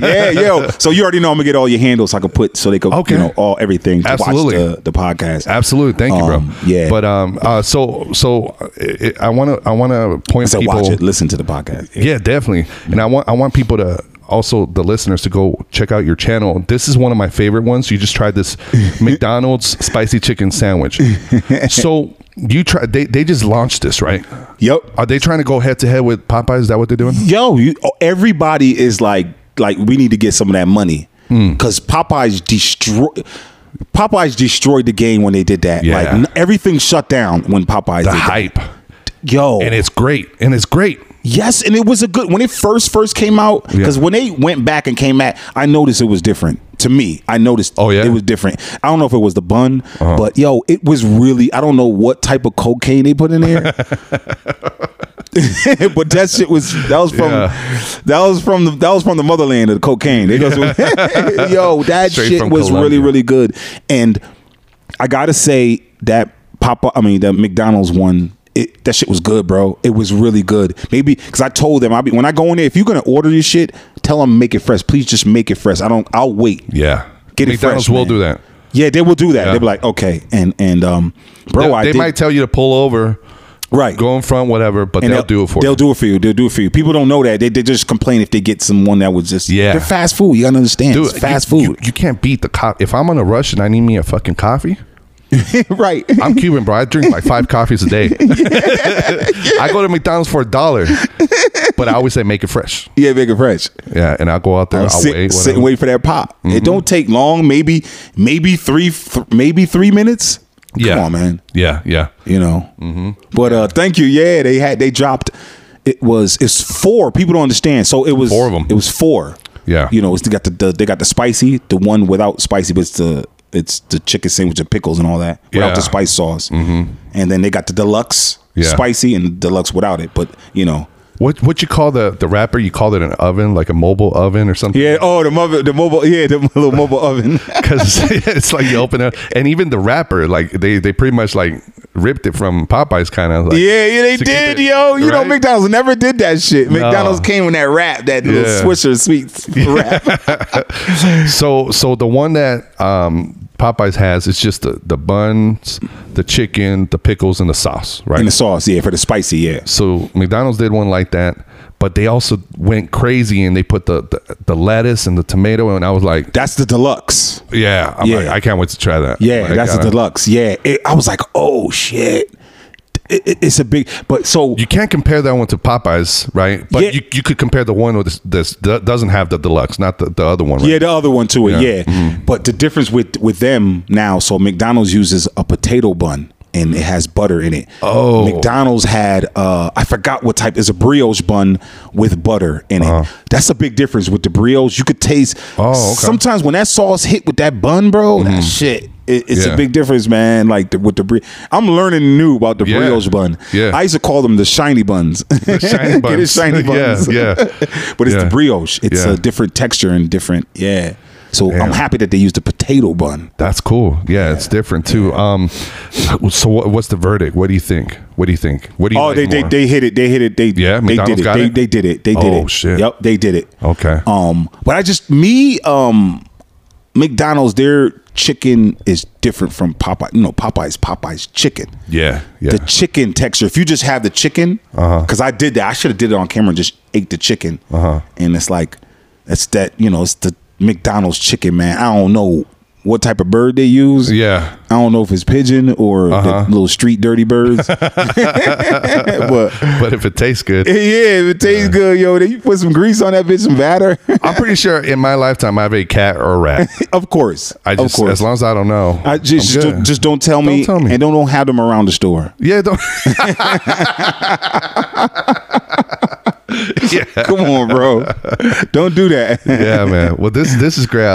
thank you. yeah, yo. So you already know I'm gonna get all your handles so I can put so they can okay. you know all everything to Absolutely. watch the, the podcast. Absolutely, thank you, bro. Um, yeah, but um, uh, so so it, I want to I want to point I said, people watch it, listen to the podcast. Yeah, yeah, definitely. And I want I want people to. Also, the listeners to go check out your channel. This is one of my favorite ones. You just tried this McDonald's spicy chicken sandwich. So you try. They, they just launched this, right? Yep. Are they trying to go head to head with Popeyes? Is that what they're doing? Yo, you, everybody is like, like we need to get some of that money because mm. Popeyes destroy. Popeyes destroyed the game when they did that. Yeah. Like n- everything shut down when Popeyes. The did hype, that. yo, and it's great, and it's great. Yes, and it was a good when it first first came out because yeah. when they went back and came back, I noticed it was different to me. I noticed oh, yeah? it was different. I don't know if it was the bun, uh-huh. but yo, it was really. I don't know what type of cocaine they put in there, but that shit was that was from yeah. that was from the that was from the motherland of the cocaine. They just, yo, that Straight shit was Columbia. really really good, and I gotta say that Papa, I mean the McDonald's one. It, that shit was good, bro. It was really good. Maybe because I told them, I be when I go in there, if you're gonna order this shit, tell them make it fresh. Please just make it fresh. I don't. I'll wait. Yeah, get McDonald's it fresh. McDonald's will man. do that. Yeah, they will do that. Yeah. They'll be like, okay, and and um, bro, they, I they did. might tell you to pull over, right? Go in front, whatever. But they'll, they'll do it for. They'll you. do it for you. They'll do it for you. People don't know that. They they just complain if they get someone that was just yeah. They're fast food. You gotta understand. Dude, it's fast you, food. You, you can't beat the cop. If I'm on a rush and I need me a fucking coffee. Right. I'm Cuban, bro. I drink like five coffees a day. I go to McDonald's for a dollar, but I always say make it fresh. Yeah, make it fresh. Yeah, and I'll go out there. I'll sit, wait, sit and wait for that pop. Mm-hmm. It don't take long. Maybe, maybe three, th- maybe three minutes. Come yeah. on, man. Yeah, yeah. You know. Mm-hmm. But uh, thank you. Yeah, they had they dropped. It was it's four. People don't understand. So it was four of them. It was four. Yeah. You know, it's, they got the, the they got the spicy, the one without spicy, but it's the. It's the chicken sandwich and pickles and all that without yeah. the spice sauce. Mm-hmm. And then they got the deluxe yeah. spicy and deluxe without it. But, you know. What what you call the, the wrapper? You called it an oven, like a mobile oven or something? Yeah. Oh, the mobile, the mobile, yeah, the little mobile oven. Because it's like you open it. And even the wrapper, like they, they pretty much like ripped it from Popeyes kind of. Like, yeah, yeah, they did, it, yo. You right? know, McDonald's never did that shit. No. McDonald's came in that wrap, that yeah. little Swisher Sweets yeah. wrap. so, so the one that um, Popeyes has, it's just the, the buns, the chicken, the pickles, and the sauce, right? And the sauce, yeah, for the spicy, yeah. So McDonald's did one like that, but they also went crazy and they put the the, the lettuce and the tomato, and I was like, that's the deluxe. Yeah, I'm yeah. like, I can't wait to try that. Yeah, like, that's the deluxe. Yeah, it, I was like, oh shit, it, it, it's a big. But so you can't compare that one to Popeyes, right? But yeah. you, you could compare the one with this that doesn't have the deluxe, not the, the other one. Right? Yeah, the other one to it. Yeah, yeah. Mm-hmm. But the difference with with them now, so McDonald's uses a potato bun. And it has butter in it. Oh, McDonald's had uh, I forgot what type is a brioche bun with butter in it. Uh-huh. That's a big difference with the brioche. You could taste. Oh, okay. Sometimes when that sauce hit with that bun, bro, mm. that shit. It, it's yeah. a big difference, man. Like the, with the brioche, I'm learning new about the yeah. brioche bun. Yeah, I used to call them the shiny buns. The shiny buns. It is shiny buns. Yeah, yeah. But it's yeah. the brioche. It's yeah. a different texture and different. Yeah. So Damn. I'm happy that they used a potato bun. That's cool. Yeah, yeah. It's different too. Yeah. Um, so what, what's the verdict? What do you think? What do you think? What do you? Oh, like they, they they hit it. They hit it. They yeah. They McDonald's did it. Got they, it. They did it. They did oh, it. Oh shit. Yep. They did it. Okay. Um, but I just me um, McDonald's their chicken is different from Popeye. No, Popeye's Popeye's chicken. Yeah. Yeah. The chicken texture. If you just have the chicken, because uh-huh. I did that. I should have did it on camera and just ate the chicken. Uh huh. And it's like, it's that you know it's the. McDonald's chicken, man. I don't know what type of bird they use. Yeah. I don't know if it's pigeon or uh-huh. the little street dirty birds. but, but if it tastes good. Yeah, if it tastes yeah. good, yo, then you put some grease on that bitch, some batter. I'm pretty sure in my lifetime I've ate cat or rat. Of course. I just, of course. As long as I don't know. I just just, just don't tell me. Don't tell me. And don't, don't have them around the store. Yeah, don't. Yeah. Come on, bro. Don't do that. Yeah, man. Well, this this is great.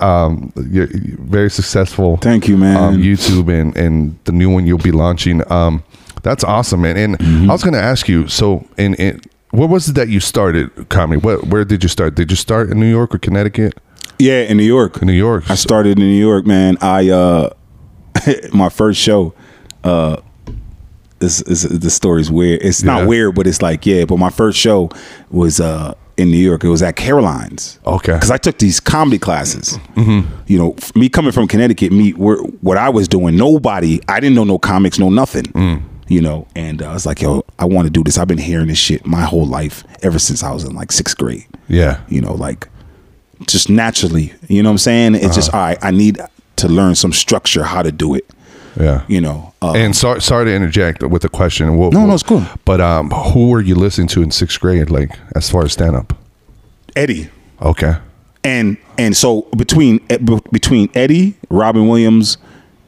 Um, you're, you're very successful. Thank you, man. Um, YouTube and, and the new one you'll be launching. Um, that's awesome, man. And mm-hmm. I was going to ask you. So, and it what was it that you started comedy? What where did you start? Did you start in New York or Connecticut? Yeah, in New York. In New York. I started in New York, man. I uh, my first show. Uh, This, this, this story's weird. It's yeah. not weird, but it's like, yeah. But my first show was uh, in New York. It was at Caroline's. Okay. Because I took these comedy classes. Mm-hmm. You know, me coming from Connecticut, me we're, what I was doing, nobody, I didn't know no comics, no nothing. Mm. You know, and uh, I was like, yo, I want to do this. I've been hearing this shit my whole life, ever since I was in like sixth grade. Yeah. You know, like just naturally, you know what I'm saying? It's uh-huh. just, all right, I need to learn some structure, how to do it. Yeah, you know. Um, and sorry, sorry to interject with a question. We'll, no, we'll, no, it's cool. But um, who were you listening to in sixth grade, like as far as stand up? Eddie. Okay. And and so between between Eddie, Robin Williams,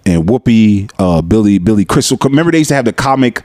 and Whoopi, uh, Billy Billy Crystal. Remember they used to have the comic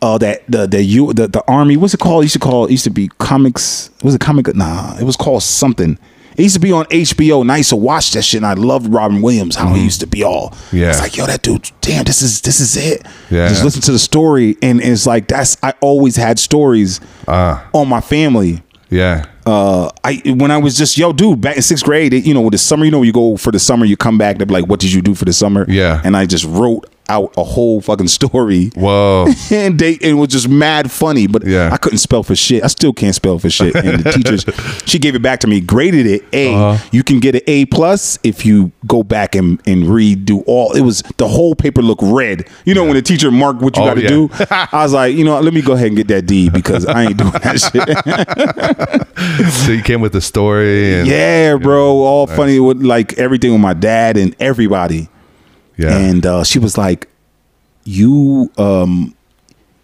uh, that the the you the, the army. What's it called? It used to call. It used to be comics. Was it comic? Nah, it was called something. It used to be on H B O, and I used to watch that shit. And I loved Robin Williams, how mm-hmm. he used to be all. Yeah, it's like, yo, that dude. Damn, this is this is it. Yeah, just listen to the story, and it's like that's. I always had stories uh, on my family. Yeah. Uh, I when I was just yo, dude, back in sixth grade, it, you know, with the summer, you know, you go for the summer, you come back, they're like, "What did you do for the summer?" Yeah. And I just wrote out a whole fucking story. Whoa. And they it was just mad funny, but yeah. I couldn't spell for shit. I still can't spell for shit. And the teachers, she gave it back to me, graded it A. Uh-huh. You can get an A plus if you go back and and redo all. It was the whole paper looked red. You know yeah. when the teacher marked what you oh, got to yeah. do. I was like, you know, let me go ahead and get that D because I ain't doing that shit. So you came with the story. And, yeah, bro, you know, all nice. Funny with like everything with my dad and everybody. Yeah. And uh, she was like, you, um,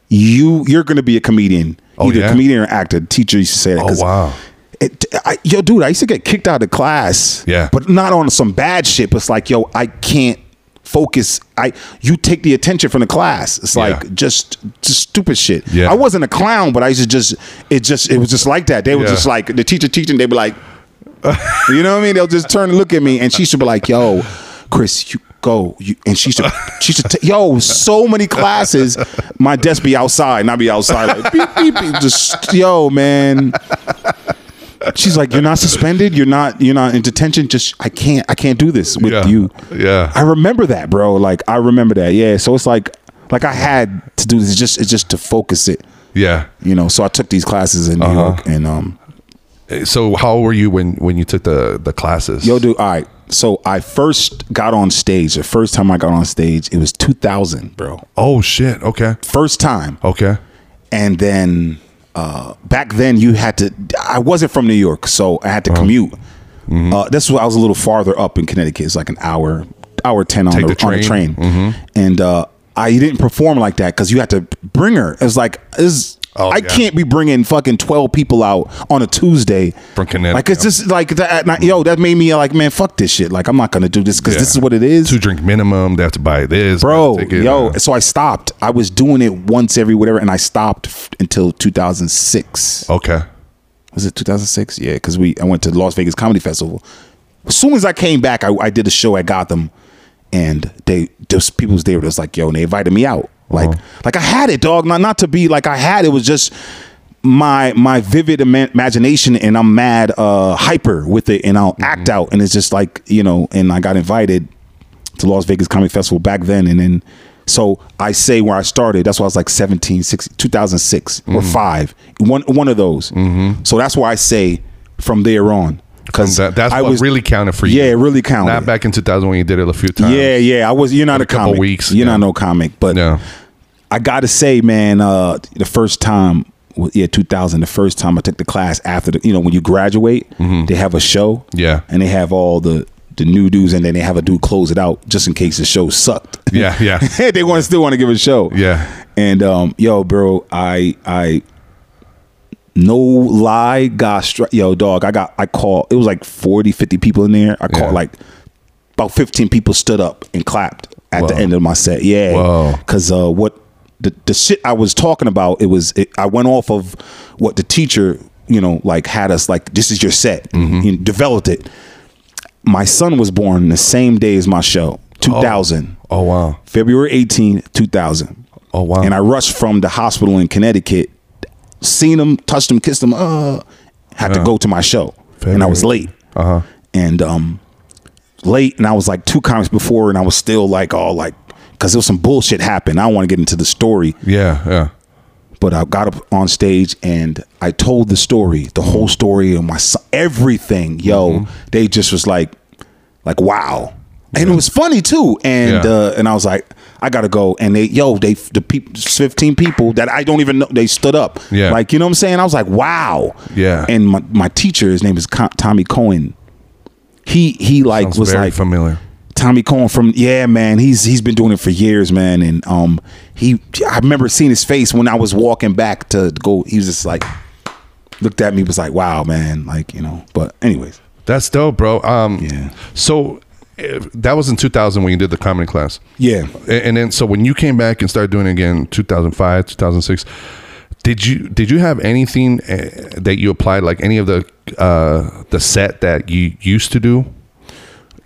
you, you're going to be a comedian, oh, either yeah? comedian or actor. The teacher used to say that. Oh, wow. It, I, yo, dude, I used to get kicked out of class, yeah, but not on some bad shit. But it's like, yo, I can't focus. I, you take the attention from the class. It's yeah. like just, just stupid shit. Yeah. I wasn't a clown, but I used to just, it just, it was just like that. They were yeah. just like the teacher teaching. They'd be like, you know what I mean? They'll just turn and look at me and she should be like, yo, Chris, you, go you, and she should she should t- yo so many classes my desk be outside and I be outside like beep beep beep just yo man she's like you're not suspended you're not you're not in detention just I can't I can't do this with yeah. you yeah I remember that bro like I remember that yeah so it's like like I had to do this just it's just to focus it yeah you know so I took these classes in New uh-huh. York and um so how old were you when when you took the the classes yo dude all right so I first got on stage. The first time I got on stage, it was two thousand, bro. Oh shit! Okay. First time. Okay. And then uh, back then you had to. I wasn't from New York, so I had to uh-huh. commute. Mm-hmm. Uh, that's why I was a little farther up in Connecticut. It's like an hour, hour ten on, the, the on the train. Mm-hmm. And uh, I didn't perform like that because you had to bring her. It was like is. Oh, I yeah. can't be bringing fucking twelve people out on a Tuesday from Connecticut. Like it's just like that. Not, yo, that made me like, man, fuck this shit. Like I'm not gonna do this because yeah. this is what it is. Two drink minimum. They have to buy this, bro. Ticket, yo, uh, so I stopped. I was doing it once every whatever, and I stopped f- until two thousand six. Okay, was it two thousand six? Yeah, because we I went to Las Vegas Comedy Festival. As soon as I came back, I, I did a show at Gotham, and they those people was there. It was like, yo, and they invited me out. Like, uh-huh. like I had it, dog. Not, not to be like I had it. It was just my my vivid ima- imagination, and I'm mad uh, hyper with it, and I'll mm-hmm. act out, and it's just like you know. And I got invited to Las Vegas Comedy Festival back then, and then so I say where I started. That's why I was like seventeen, sixteen, two thousand six mm-hmm. or five, one one of those. Mm-hmm. So that's why I say from there on. Because that, that's I what was, really counted for you. Yeah, it really counted. Not back in two thousand when you did it a few times. Yeah, yeah. I was. You're not in a, a comic. Couple weeks. You're yeah. not no comic. But yeah. I gotta say, man, uh, the first time, yeah, two thousand. The first time I took the class after the, you know, when you graduate, mm-hmm. they have a show. Yeah, and they have all the. The new dudes, and then they have a dude close it out just in case the show sucked. Yeah, yeah. They want to still want to give a show. Yeah, and um, yo, bro, I, I. No lie, got stri- yo dog. I got I called. It was like forty, fifty people in there. I called yeah. like about fifteen people stood up and clapped at Whoa. The end of my set. Yeah, because uh, what the the shit I was talking about. It was it, I went off of what the teacher you know like had us like this is your set. Mm-hmm. You developed it. My son was born the same day as my show, two thousand. Oh, oh wow, February eighteenth, two thousand. Oh wow, and I rushed from the hospital in Connecticut. Seen him, touched him, kissed him. Uh, had yeah. to go to my show, Fair. And I was late. Uh huh. And um, late, and I was like two comics before, and I was still like, all like, because there was some bullshit happened. I don't want to get into the story. Yeah, yeah. But I got up on stage and I told the story, the whole story of my son, everything. Yo, mm-hmm. they just was like, like wow, and yeah. it was funny too. And yeah. uh, and I was like. I gotta go, and they yo they the people fifteen people that I don't even know they stood up, yeah, like you know what I'm saying. I was like, wow, yeah. And my, my teacher, his name is Tommy Cohen. He he like Sounds was very like familiar. Tommy Cohen from yeah man, he's he's been doing it for years, man, and um he I remember seeing his face when I was walking back to go. He was just like looked at me, was like, wow, man, like you know. But anyways. That's dope, bro. Um, yeah. So that was in two thousand when you did the comedy class. Yeah. And then, so when you came back and started doing it again, two thousand five, two thousand six, did you did you have anything that you applied, like any of the uh, the set that you used to do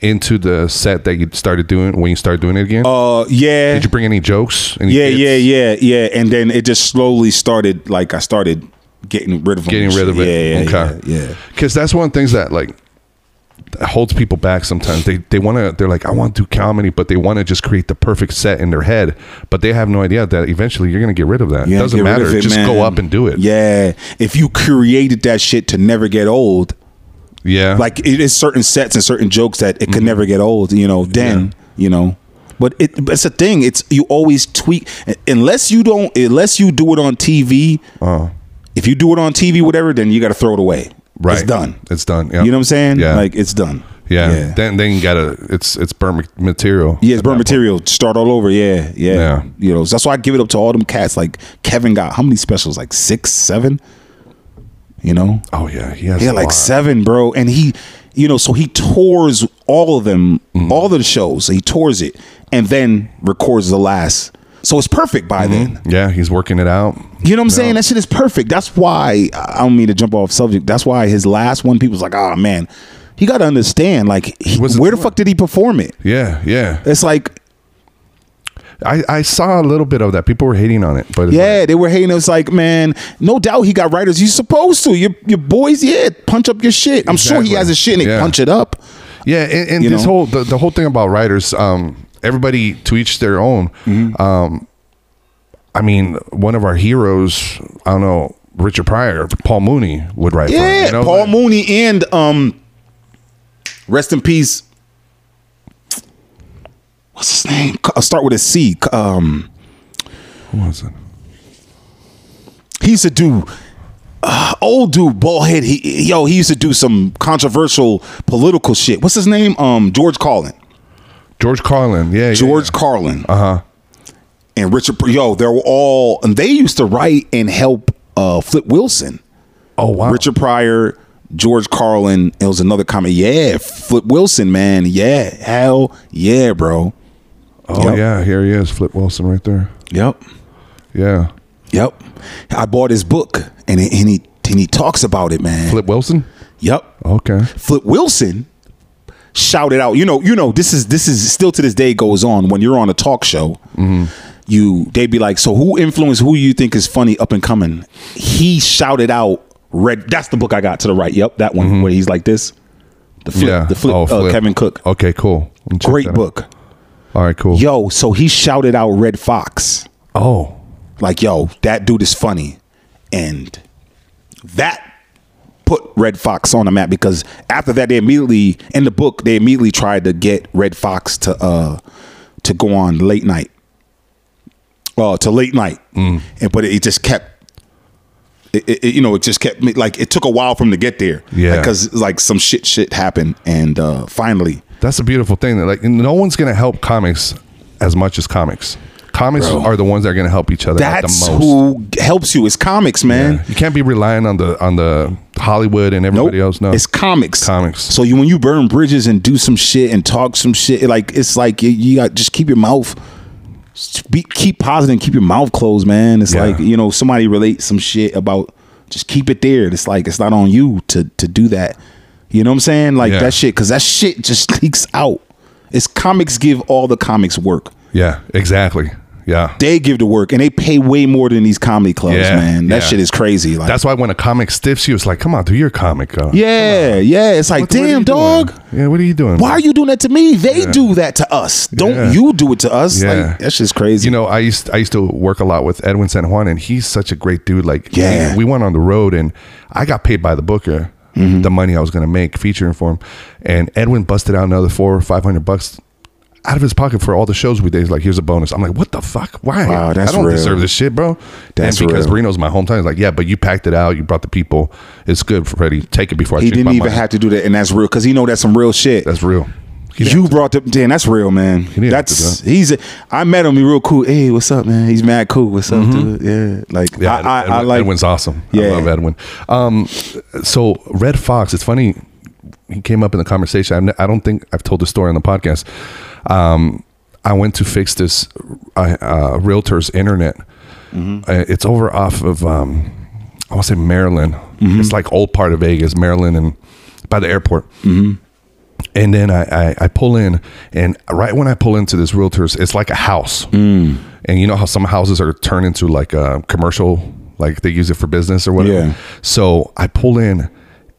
into the set that you started doing when you started doing it again? Uh, yeah. Did you bring any jokes? Any yeah, hits? yeah, yeah, yeah. And then it just slowly started, like I started getting rid of them. Getting rid of it. Yeah, yeah, okay. yeah. yeah. Because that's one of the things that, like, holds people back sometimes. They they want to, they're like, I want to do comedy, but they want to just create the perfect set in their head, but they have no idea that eventually you're going to get rid of that. Yeah, it doesn't matter. It, just man. go up and do it. Yeah. If you created that shit to never get old. Yeah. Like it is certain sets and certain jokes that it could mm-hmm. never get old, you know, then, yeah. you know, but it, it's a thing. It's, you always tweak unless you don't, unless you do it on T V. Uh-huh. If you do it on T V, whatever, then you got to throw it away. Right. It's done. It's done. Yep. You know what I'm saying? Yeah. Like it's done. Yeah. yeah. Then then you gotta it's it's burnt material. Yeah, it's burnt material. Point. Start all over. Yeah, yeah. Yeah. You know, so that's why I give it up to all them cats. Like Kevin got how many specials? Like six, seven? You know? Oh yeah. He has yeah, like lot. seven, bro. And he you know, so he tours all of them, mm-hmm. all of the shows. He tours it and then records the last. So it's perfect by mm-hmm. then. Yeah, he's working it out. You know what I'm yeah. saying? That shit is perfect. That's why, I don't mean to jump off subject, that's why his last one, people's like, oh man, you got to understand, like, he, where doing? the fuck did he perform it? Yeah, yeah. It's like... I, I saw a little bit of that. People were hating on it. But yeah, like, they were hating. It was like, man, no doubt he got writers. You're supposed to. Your, your boys, yeah, punch up your shit. I'm exactly. sure he has his shit and yeah. they punch it up. Yeah, and, and this know? whole, the, the whole thing about writers... um everybody to each their own. Mm-hmm. Um, I mean, one of our heroes, I don't know, Richard Pryor, Paul Mooney would write. Yeah, for him, you know? Paul Mooney and um, rest in peace. What's his name? I'll start with a C. Um, Who was it? He used to do uh, old dude, bald head. He, yo, he used to do some controversial political shit. What's his name? Um, George Carlin. George Carlin, yeah, George yeah. Carlin, uh huh, and Richard. Yo, they were all, and they used to write and help uh, Flip Wilson. Oh wow, Richard Pryor, George Carlin. It was another comic. Yeah, Flip Wilson, man. Yeah, hell yeah, bro. Oh yep. yeah, here he is, Flip Wilson, right there. Yep. Yeah. Yep. I bought his book, and he, and he and he talks about it, man. Flip Wilson. Yep. Okay. Flip Wilson. Shout it out. You know, you know, this is this is still to this day goes on. When you're on a talk show, mm-hmm. you they'd be like, so who influenced who you think is funny up and coming? He shouted out Red. That's the book I got to the right. Yep. That one mm-hmm. where he's like this. The flip. Yeah. The flip, oh, flip. Uh, Kevin Cook. OK, cool. Great book. All right, cool. Yo. So he shouted out Red Fox. Oh, like, yo, that dude is funny. And that put Red Fox on the map, because after that they immediately in the book they immediately tried to get Red Fox to uh to go on late night uh to late night mm. and but it just kept it, it you know it just kept like it took a while for him to get there, yeah, because like, like some shit shit happened, and uh finally that's a beautiful thing that like no one's gonna help comics as much as comics. Comics Bro. are the ones that are going to help each other. That's the most. Who helps you. It's comics, man. Yeah. You can't be relying on the on the Hollywood and everybody nope. else. No, it's comics. Comics. So you, when you burn bridges and do some shit and talk some shit, it like it's like you, you got just keep your mouth, be, keep positive, and keep your mouth closed, man. It's yeah. like, you know, somebody relates some shit about, just keep it there. It's like it's not on you to to do that. You know what I'm saying? Like yeah. that shit, because that shit just leaks out. It's comics give all the comics work. Yeah, exactly. Yeah, they give the work and they pay way more than these comedy clubs, yeah, man. That yeah. shit is crazy. Like, that's why when a comic stiffs you, it's like, come on, do your comic. Uh, yeah, yeah. It's like, what, damn, what dog. Doing? Yeah, what are you doing? Why man? are you doing that to me? They yeah. do that to us. Don't yeah. you do it to us? Yeah. Like, that shit's crazy. You know, I used I used to work a lot with Edwin San Juan, and he's such a great dude. Like, yeah, man, we went on the road, and I got paid by the booker mm-hmm. the money I was going to make featuring for him, and Edwin busted out another four or five hundred bucks out of his pocket for all the shows we did. He's like, here's a bonus. I'm like, what the fuck? Why? Wow, that's I don't real. deserve this shit, bro. That's and because real. Reno's my hometown. He's like, yeah, but you packed it out. You brought the people. It's good, Freddie. Take it before I he change my mind. He didn't even have to do that, and that's real, because he know that's some real shit. That's real. He you brought the damn. That's real, man. He that's that. he's. A, I met him. He real cool. Hey, what's up, man? He's mad cool. What's up, mm-hmm. dude? Yeah, like yeah, I, I, Edwin, I like Edwin's awesome. Yeah, I love Edwin. Um, so Red Fox. It's funny. he came up in the conversation. I'm, I don't think I've told the story on the podcast. Um, I went to fix this uh, uh, realtor's internet. Mm-hmm. Uh, it's over off of, um, I want to say Maryland. Mm-hmm. It's like old part of Vegas, Maryland, and by the airport. Mm-hmm. And then I, I, I pull in, and right when I pull into this realtor's, it's like a house. Mm. And you know how some houses are turned into like a commercial, like they use it for business or whatever. Yeah. So I pull in,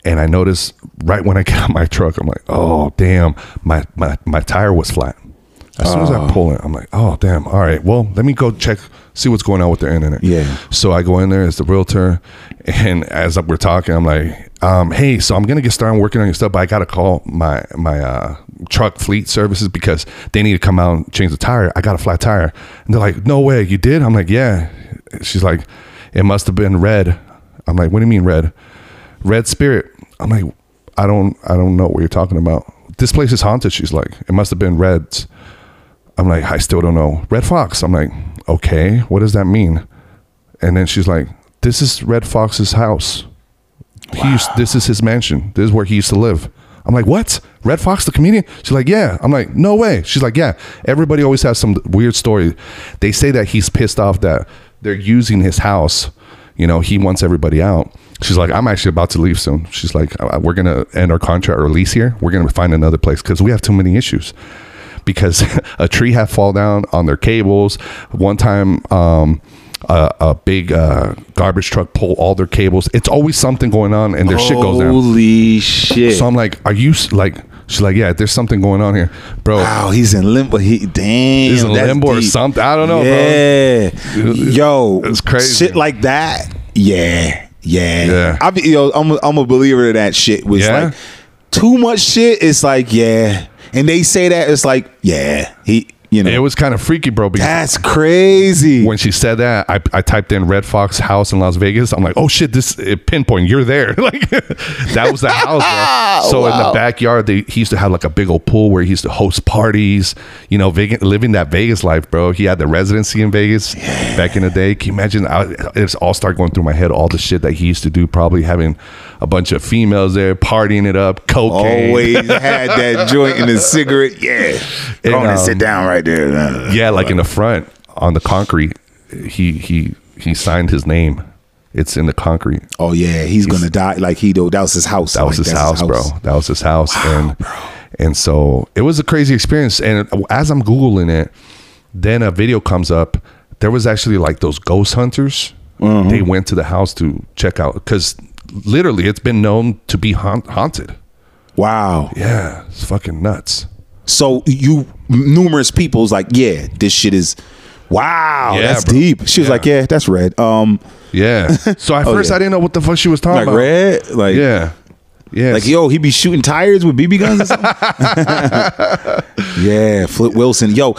and I notice right when I get out my truck, I'm like, oh, damn, my, my, my tire was flat. As soon as I pull in, I'm like, oh, damn. All right. Well, let me go check, see what's going on with their internet. Yeah. So I go in there as the realtor. And as we're talking, I'm like, um, hey, so I'm going to get started working on your stuff, but I got to call my my uh, truck fleet services because they need to come out and change the tire. I got a flat tire. And they're like, no way. You did? I'm like, yeah. She's like, it must have been red. I'm like, what do you mean red? Red spirit. I'm like, I don't, I don't know what you're talking about. This place is haunted. She's like, it must have been reds. I'm like, I still don't know. Red Fox. I'm like, okay, what does that mean? And then she's like, this is Red Fox's house. Wow. He used, this is his mansion. This is where he used to live. I'm like, what? Red Fox, the comedian? She's like, yeah. I'm like, no way. She's like, yeah. Everybody always has some weird story. They say that he's pissed off that they're using his house. You know, he wants everybody out. She's like, I'm actually about to leave soon. She's like, we're going to end our contract or lease here. We're going to find another place because we have too many issues. Because a tree had fallen down on their cables. One time, um, a, a big uh, garbage truck pulled all their cables. It's always something going on, and their Holy shit goes down. Holy shit! So I'm like, "Are you like?" She's like, "Yeah, there's something going on here, bro." Wow, he's in limbo. He damn, he's in limbo deep. Or something. I don't know. Yeah, bro. Yo, it's crazy. Shit like that. Yeah, yeah. yeah. I be, yo, I'm, I'm a believer of that shit. Was yeah? like too much shit. It's like, yeah. And they say that it's like, yeah, he, you know, it was kind of freaky, bro. That's crazy. When she said that, I, I typed in Red Fox house in Las Vegas. I'm like, oh shit, this it pinpoint. You're there. Like that was the house, bro. So wow. In the backyard, they, he used to have like a big old pool where he used to host parties. You know, vegan, living that Vegas life, bro. He had the residency in Vegas yeah. back in the day. Can you imagine? I, it's all started going through my head. All the shit that he used to do, probably having a bunch of females there, partying it up, cocaine. Always had that joint and a cigarette. Yeah, go on and sit down right there. Nah, yeah, like in the front on the concrete, he he he signed his name. It's in the concrete. Oh yeah, he's, he's gonna die. Like he though, that was his house. That like, was his house, his house, bro. That was his house, wow, and bro. and so it was a crazy experience. And as I'm Googling it, then a video comes up. There was actually like those ghost hunters. Mm-hmm. They went to the house to check out because. Literally, it's been known to be haunt, haunted. Wow. Yeah, it's fucking nuts. So you, numerous people's like, yeah, this shit is, wow, yeah, that's bro. deep. She was yeah. like, yeah, that's red. Um, yeah. So at oh, first, yeah. I didn't know what the fuck she was talking like about. Red, like yeah, yeah. Like yo, he be shooting tires with B B guns or something. Yeah, Flip Wilson, yo.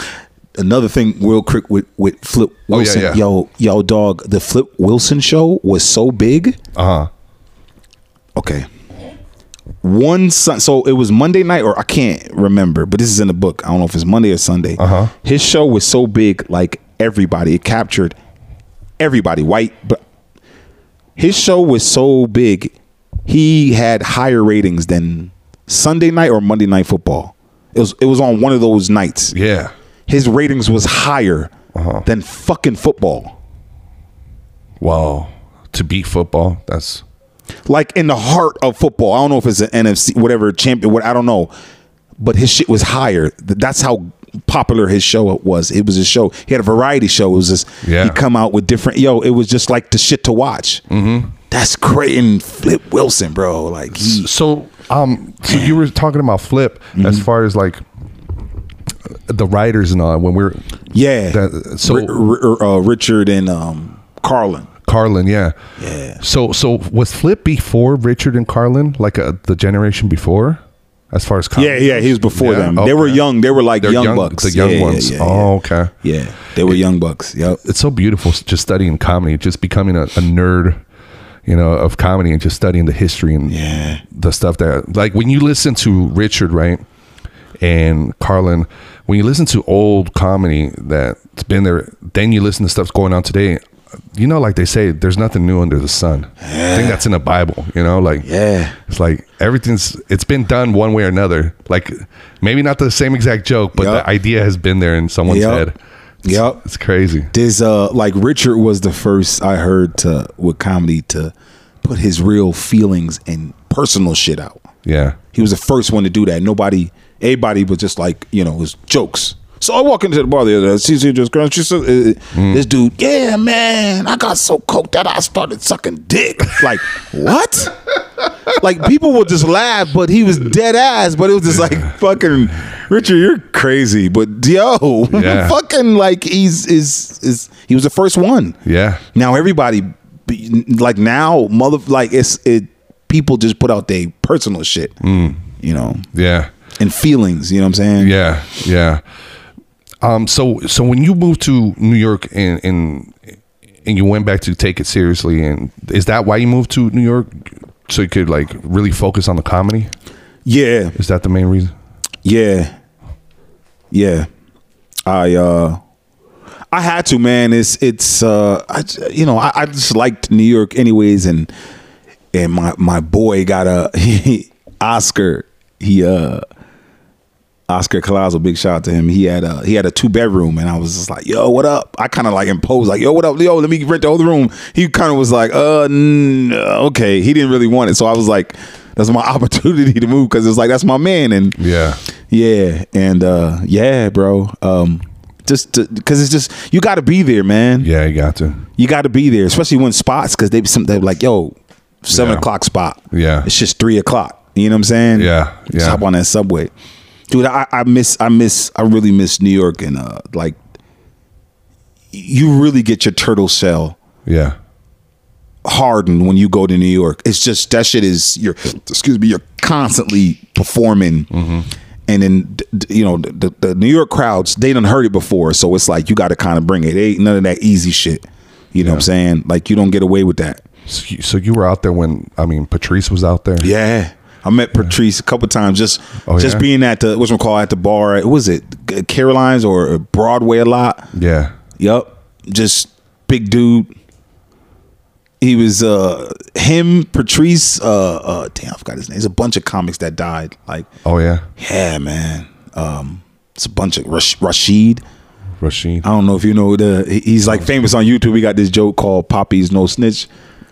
Another thing real quick with, with Flip Wilson, oh, yeah, yeah. yo, yo, dog. The Flip Wilson show was so big. Uh huh. Okay. One Sun, so it was Monday night, or I can't remember, but this is in the book. I don't know if it's Monday or Sunday. Uh-huh. His show was so big, like everybody, it captured everybody, white, but his show was so big, he had higher ratings than Sunday night or Monday night football. It was it was on one of those nights. Yeah. His ratings was higher uh-huh. than fucking football. Wow. To beat football, that's like in the heart of football. I don't know if it's an N F C, whatever champion, what I don't know, but his shit was higher. That's how popular his show was. It was a show. He had a variety show. It was just yeah. he come out with different. Yo, it was just like the shit to watch. Mm-hmm. That's great. And Flip Wilson, bro. Like he, so. Um. So you were talking about Flip mm-hmm. as far as like the writers and all when we we're yeah. That, so R- R- uh, Richard and um Carlin. Carlin, yeah, yeah. So, so was Flip before Richard and Carlin, like a, the generation before, as far as comedy? yeah, yeah, he was before yeah, them. Okay. They were young. They were like young, young bucks, the young yeah, ones. Yeah, yeah, oh, okay. Yeah, they were it, young bucks. Yep. It's so beautiful just studying comedy, just becoming a, a nerd, you know, of comedy and just studying the history and yeah. the stuff that, like, when you listen to Richard, right, and Carlin, when you listen to old comedy that's been there, then you listen to stuff going on today. you know, like they say, there's nothing new under the sun. Yeah. I think that's in the Bible, you know, like, yeah, it's like everything's, it's been done one way or another. Like maybe not the same exact joke, but yep. the idea has been there in someone's yep. head. It's, yep. It's crazy. There's uh like Richard was the first I heard to with comedy to put his real feelings and personal shit out. Yeah. He was the first one to do that. Nobody, everybody was just like, you know, it was jokes. So I walk into the bar the other day. She just girl. She said, mm. "This dude, yeah, man, I got so coked that I started sucking dick." Like what? Like people would just laugh, but he was dead ass. But it was just like fucking Richard, you're crazy. But yo, yeah. fucking like he's is is he was the first one. Yeah. Now everybody, like now, mother, like it's it. People just put out their personal shit. Mm. You know. Yeah. And feelings. You know what I'm saying? Yeah. Yeah. Um, so so when you moved to New York and, and and you went back to take it seriously, and is that why you moved to New York, so you could like really focus on the comedy? Yeah. Is that the main reason? Yeah. Yeah. I uh I had to, man. It's it's uh I, you know, I, I just liked New York anyways, and and my my boy got a Oscar. He uh Oscar Collazo, big shout out to him. He had a he had a two bedroom, and I was just like, "Yo, what up?" I kind of like imposed, like, "Yo, what up, Leo? Let me rent the whole room." He kind of was like, "Uh, n- okay." He didn't really want it, so I was like, "That's my opportunity to move," because it's like that's my man, and yeah, yeah, and uh, yeah, bro. Um, just because it's just you got to be there, man. Yeah, you got to. You got to be there, especially when spots, because they some they're like, "Yo, seven yeah. o'clock spot." Yeah, it's just three o'clock. You know what I'm saying? Yeah, yeah. Just hop on that subway. Dude, I, I miss, I miss, I really miss New York, and uh, like, you really get your turtle shell, yeah, hardened when you go to New York. It's just that shit is you're, excuse me, you're constantly performing, mm-hmm. and then you know the, the New York crowds, they done heard it before, so it's like you got to kind of bring it. They ain't none of that easy shit. You know yeah. what I'm saying? Like you don't get away with that. So you, so you were out there when I mean Patrice was out there, yeah. I met Patrice a couple times just oh, just yeah? being at the what's it called at the bar. What was it? Caroline's or Broadway a lot. Yeah. Yep. Just big dude. He was uh, him, Patrice. Uh, uh, damn, I forgot his name. There's a bunch of comics that died. Like oh yeah, yeah, man. Um, it's a bunch of Rash- Rashid. Rashid. I don't know if you know the. He's like famous on YouTube. We got this joke called "Poppy's No Snitch."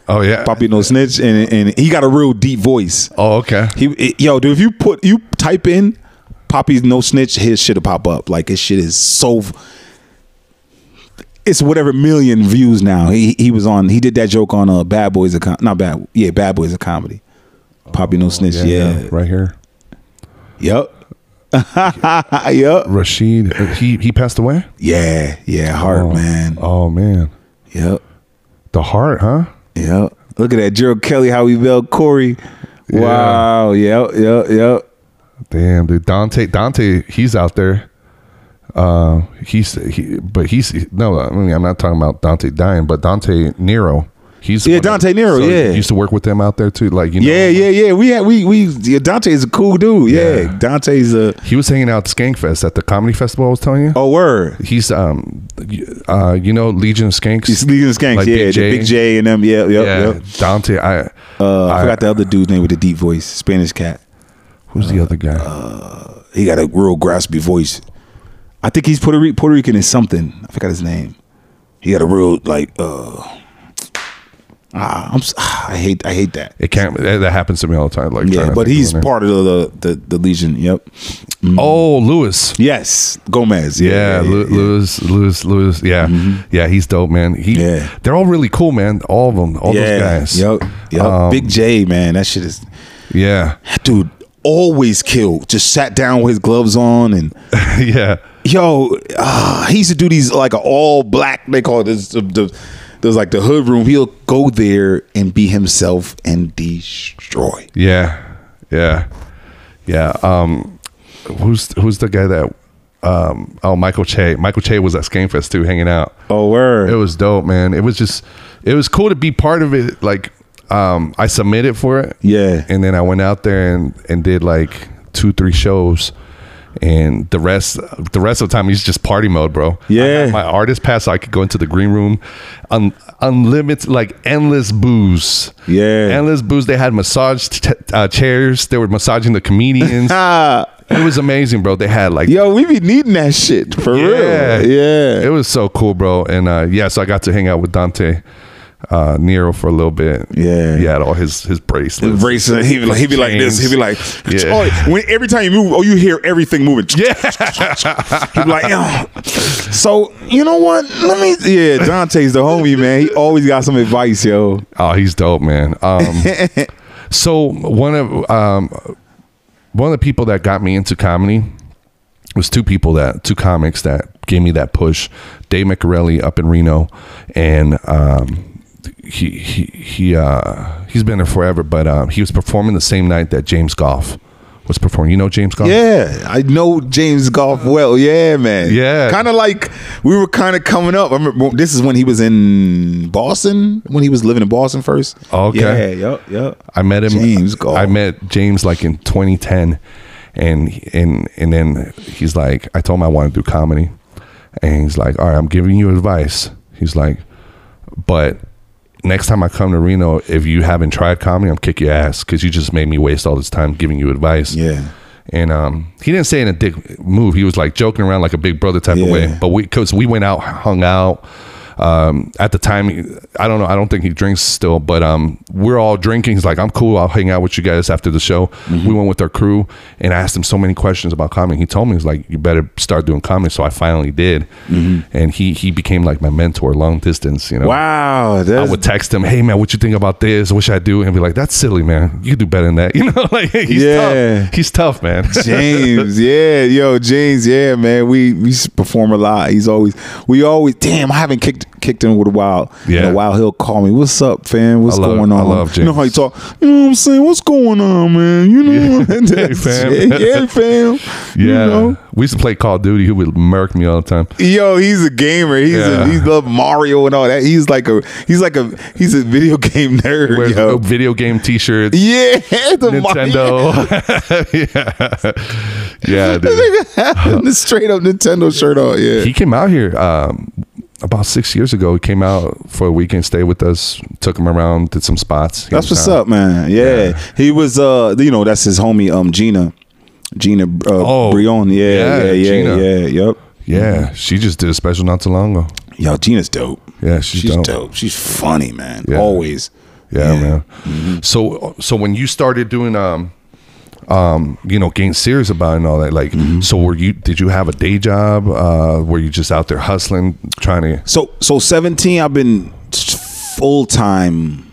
Oh yeah, Poppy No Snitch, and and he got a real deep voice. Oh okay. He it, yo dude, if you put you type in Poppy No Snitch, his shit'll pop up. Like his shit is so. It's whatever million views now. He he was on. He did that joke on uh, Bad Boys of Com- not bad yeah Bad Boys of Comedy. Poppy oh, No Snitch yeah, yeah. yeah right here. Yep. Yep. Rashid he he passed away. Yeah yeah hard oh, man. Oh man. Yep. The heart huh. Yeah, look at that, Gerald Kelly. How he bailed Corey. Yeah. Wow. Yep. Yep. Yep. Damn, dude. Dante. Dante. He's out there. Uh, he's. He, but he's no. I mean, I'm not talking about Dante dying, but Dante Nero. He's yeah, Dante that, Nero. So yeah, used to work with them out there too. Like you know. Yeah, yeah, yeah. We had we we. Yeah, Dante is a cool dude. Yeah, yeah. Dante's a. He was hanging out at Skankfest at the comedy festival. I was telling you. Oh, word. He's um, uh, you know, Legion of Skanks. He's Legion of Skanks. Like yeah, Big J. The Big J and them. Yeah, yep, yeah. Yep. Dante, I. Uh, I, I forgot the other dude's name with the deep voice, Spanish cat. Who's uh, the other guy? Uh, he got a real graspy voice. I think he's Puerto Rican. Puerto Rican is something. I forgot his name. He got a real like. uh Ah, I'm, ah, I hate I hate that. It can't. That happens to me all the time. Like yeah, but he's part of the, the the Legion. Yep. Mm. Oh, Lewis. Yes, Gomez. Yeah, yeah, yeah, Lu- yeah. Lewis, Lewis, Lewis. Yeah, mm-hmm. yeah. He's dope, man. He. Yeah. They're all really cool, man. All of them. All yeah. those guys. Yep. Yep. Um, Big J, man. That shit is. Yeah. Dude, always killed. Just sat down with his gloves on and. yeah. Yo, uh, he used to do these like an all black. They call it this. The, the, There's like the hood room. He'll go there and be himself and destroy. Yeah, yeah, yeah. Um, who's who's the guy that? Um, oh, Michael Che. Michael Che was at Skankfest too, hanging out. Oh, word. It was dope, man. It was just, it was cool to be part of it. Like, um, I submitted for it. Yeah. And then I went out there and and did like two, three shows. And the rest the rest of the time, he's just party mode, bro. Yeah. My artist pass, so I could go into the green room. Un, unlimited, like endless booze. Yeah. Endless booze. They had massage t- uh, chairs. They were massaging the comedians. It was amazing, bro. They had like... Yo, we be needing that shit, for yeah. real. Yeah. It was so cool, bro. And uh, yeah, so I got to hang out with Dante uh Nero for a little bit. Yeah, he had all his his bracelets. His bracelet. He'd be like, he'd be like this. He'd be like, yeah. Oh, when every time you move, oh, you hear everything moving. Yeah, he'd be like, oh. So you know what? Let me. Yeah, Dante's the homie, man. He always got some advice, yo. Oh, he's dope, man. Um, so one of um one of the people that got me into comedy was two people that two comics that gave me that push. Dave McArelli up in Reno, and um. He he he uh he's been there forever, but um he was performing the same night that James Goff was performing. You know James Goff? Yeah, I know James Goff well. Yeah, man. Yeah, kind of like we were kind of coming up. I remember this is when he was in Boston, when he was living in Boston first. Okay. Yeah. Yep. Yep. I met him. James Goff. I met James like in twenty ten, and and and then he's like, I told him I want to do comedy, and he's like, all right, I'm giving you advice. He's like, but next time I come to Reno, if you haven't tried comedy, I'm kick your ass because you just made me waste all this time giving you advice. Yeah. And um, he didn't say in a dick move. He was like joking around like a big brother type yeah. of way. But we, because we went out, hung out. Um, at the time, I don't know. I don't think he drinks still, but um, we're all drinking. He's like, I'm cool. I'll hang out with you guys after the show. Mm-hmm. We went with our crew and I asked him so many questions about comedy. He told me, he's like, you better start doing comedy. So I finally did. Mm-hmm. And he he became like my mentor long distance. You know? Wow. I would text him, hey, man, what you think about this? What should I do? And he'd be like, that's silly, man. You can do better than that. You know, like he's yeah. tough. He's tough, man. James. Yeah. Yo, James. Yeah, man. We, we perform a lot. He's always, we always, damn, I haven't kicked kicked in with a while. Yeah. In a while he'll call me. What's up, fam? What's love, going on? I love James. You know how he talk? You know what I'm saying? What's going on, man? You know what I'm saying? Hey, fam. Yeah, yeah, fam. Yeah. You know? We used to play Call of Duty. He would murk me all the time. Yo, he's a gamer. He's yeah. a, he loved Mario and all that. He's like a he's like a he's a video game nerd. Wears yo. video game t-shirts. Yeah. The Nintendo. Yeah. Yeah, dude. The straight up Nintendo shirt on. Yeah. He came out here um about six years ago. He came out for a weekend stay with us, took him around, did some spots. That's what's up, man. Yeah. yeah. He was, uh, you know, that's his homie, um, Gina. Gina uh, oh, Brion. Yeah, yeah, yeah, Gina. yeah, yep. Yeah, she just did a special not too long ago. Yo, Gina's dope. Yeah, she's, she's dope. dope. She's funny, man. Yeah. Always. Yeah, yeah. man. Mm-hmm. So, so when you started doing... um. Um, you know, getting serious about it and all that. Like, mm-hmm. so were you? Did you have a day job? Uh, were you just out there hustling, trying to? So, so seventeen. I've been full time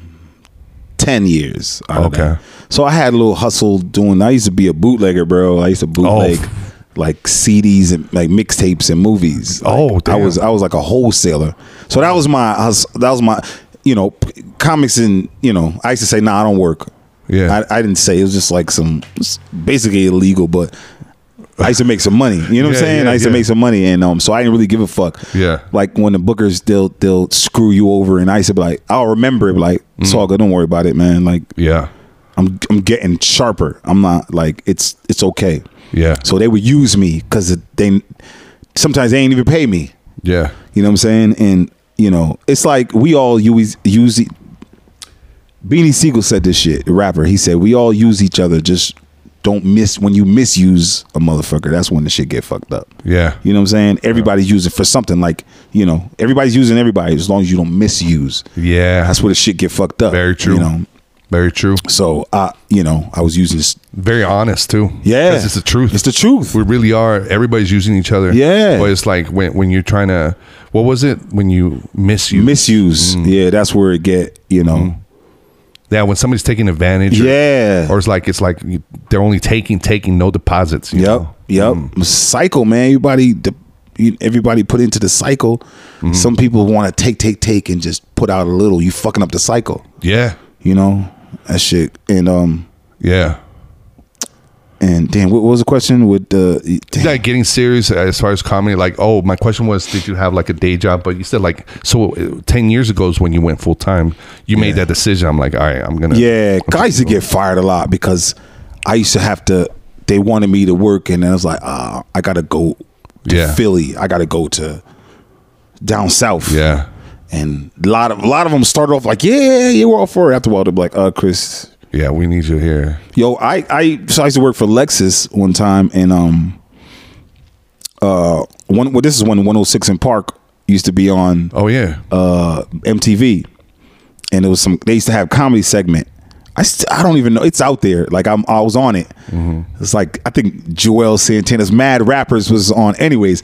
ten years. Okay. So I had a little hustle doing. I used to be a bootlegger, bro. I used to bootleg oh. like C Ds and like mixtapes and movies. Like, oh, damn. I was I was like a wholesaler. So that was my that was my you know comics and you know I used to say nah, I don't work. Yeah, I, I didn't say it was just like some basically illegal, but I used to make some money. You know what yeah, I'm saying? Yeah, I used yeah. to make some money, and um, so I didn't really give a fuck. Yeah, like when the bookers they'll they'll screw you over, and I used to be like, I'll remember it. Like, it's all good. Don't worry about it, man. Like, yeah, I'm I'm getting sharper. I'm not like it's it's okay. Yeah. So they would use me because they sometimes they ain't even pay me. Yeah. You know what I'm saying? And you know, it's like we all use use. Beanie Siegel said this shit, the rapper. He said, we all use each other. Just don't miss. When you misuse a motherfucker, that's when the shit get fucked up. Yeah. You know what I'm saying? Everybody's yeah. using for something. Like, you know, everybody's using everybody as long as you don't misuse. Yeah. That's where the shit get fucked up. Very true. You know? Very true. So, I, you know, I was using this. Very honest, too. Yeah. Because it's the truth. It's the truth. We really are. Everybody's using each other. Yeah. But it's like when, when you're trying to, what was it? When you misuse. Misuse. Mm. Yeah, that's where it get, you know. Mm. Yeah, when somebody's taking advantage, or, yeah, or it's like it's like they're only taking, taking, no deposits. You yep, know? yep. Mm. Cycle, man. Everybody, everybody put into the cycle. Mm-hmm. Some people want to take, take, take, and just put out a little. You fucking up the cycle. Yeah, you know that shit. And um, yeah. And damn, what was the question with the? Uh, like getting serious as far as comedy, like oh, my question was, did you have like a day job? But you said like so, ten years ago is when you went full time. You yeah. made that decision. I'm like, all right, I'm gonna. Yeah, guys, to get fired a lot because I used to have to. they wanted me to work, and I was like, ah, I gotta go to yeah. Philly. I gotta go to down south. Yeah. And a lot of a lot of them started off like, yeah, yeah, we're all for it. After a while, they're like, uh, Chris. Yeah, we need you here. Yo, I I, so I used to work for Lexus one time, and um, uh, one well, this is when one oh six in Park used to be on. Oh yeah. Uh, M T V, and it was some. They used to have comedy segment. I st- I don't even know. It's out there. Like I'm, I was on it. Mm-hmm. It's like I think Joel Santana's Mad Rappers was on, anyways,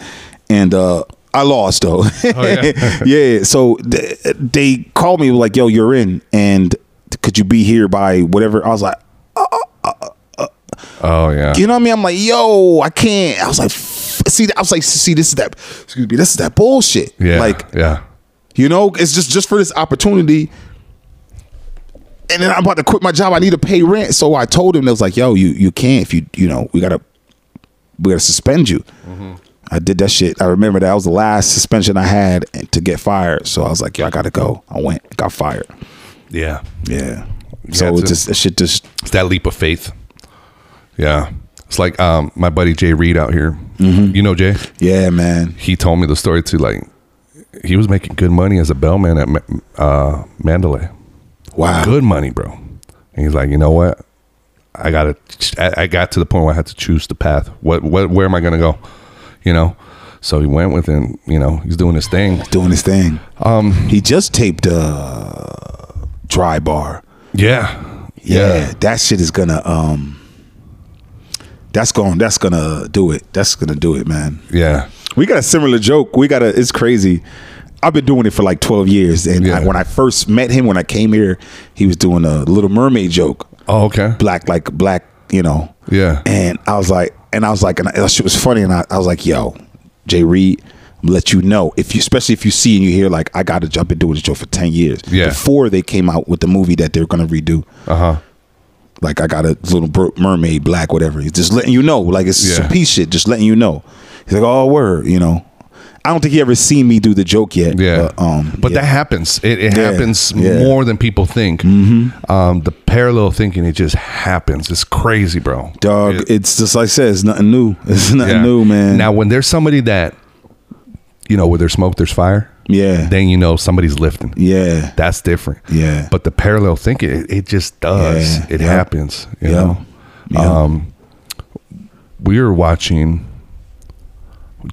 and uh. I lost though. Oh, yeah. Yeah. So th- they called me like, yo, you're in, and could you be here by whatever? I was like, uh, uh, uh. Oh yeah. You know what I mean? I'm like, yo, I can't. I was like, F-. see, I was like, see, this is that. Excuse me, this is that bullshit. Yeah. Like, yeah. You know, it's just just for this opportunity, and then I'm about to quit my job. I need to pay rent, so I told him, I was like, yo, you you can't. If you you know, we gotta we gotta suspend you. Mm-hmm. I did that shit. I remember that. That was the last suspension I had to get fired. So I was like, "Yo, I gotta go." I went, got fired. Yeah, yeah. You so it's just it shit. Just it's that leap of faith. Yeah, it's like um, my buddy Jay Reed out here. Mm-hmm. You know Jay? Yeah, man. He told me the story too. Like he was making good money as a bellman at uh, Mandalay. Wow, good money, bro. And he's like, you know what? I gotta. I got to the point where I had to choose the path. What? What? Where am I gonna go? You know, so he went with him. You know, he's doing his thing. Doing his thing. Um, he just taped uh, Dry Bar. Yeah, yeah, yeah. That shit is gonna. Um, that's going. That's gonna do it. That's gonna do it, man. Yeah. We got a similar joke. We got a. It's crazy. I've been doing it for like twelve years, and yeah. I, when I first met him, when I came here, he was doing a Little Mermaid joke. Oh, okay. Black, like black. You know. Yeah. And I was like. And I was like, and I, that shit was funny. And I, I was like, yo, Jay Reed, I'm let you know. If you, especially if you see and you hear, like, I got a job, I've been doing this show for ten years. Yeah. Before they came out with the movie that they're going to redo. Uh-huh. Like, I got a Little Mermaid, black, whatever. It's just letting you know. Like, it's yeah. some piece shit. Just letting you know. He's like, oh, word, you know. I don't think he ever seen me do the joke yet. Yeah. But, um, but yeah. that happens. It, it yeah. happens yeah. more than people think. Mm-hmm. Um, the parallel thinking, it just happens. It's crazy, bro. Dog, it, it's just like I said, it's nothing new. It's nothing yeah. new, man. Now, when there's somebody that, you know, where there's smoke, there's fire. Yeah. Then, you know, somebody's lifting. Yeah. That's different. Yeah. But the parallel thinking, it, it just does. Yeah. It yep. happens, you yep. know. Yep. Um, we were watching...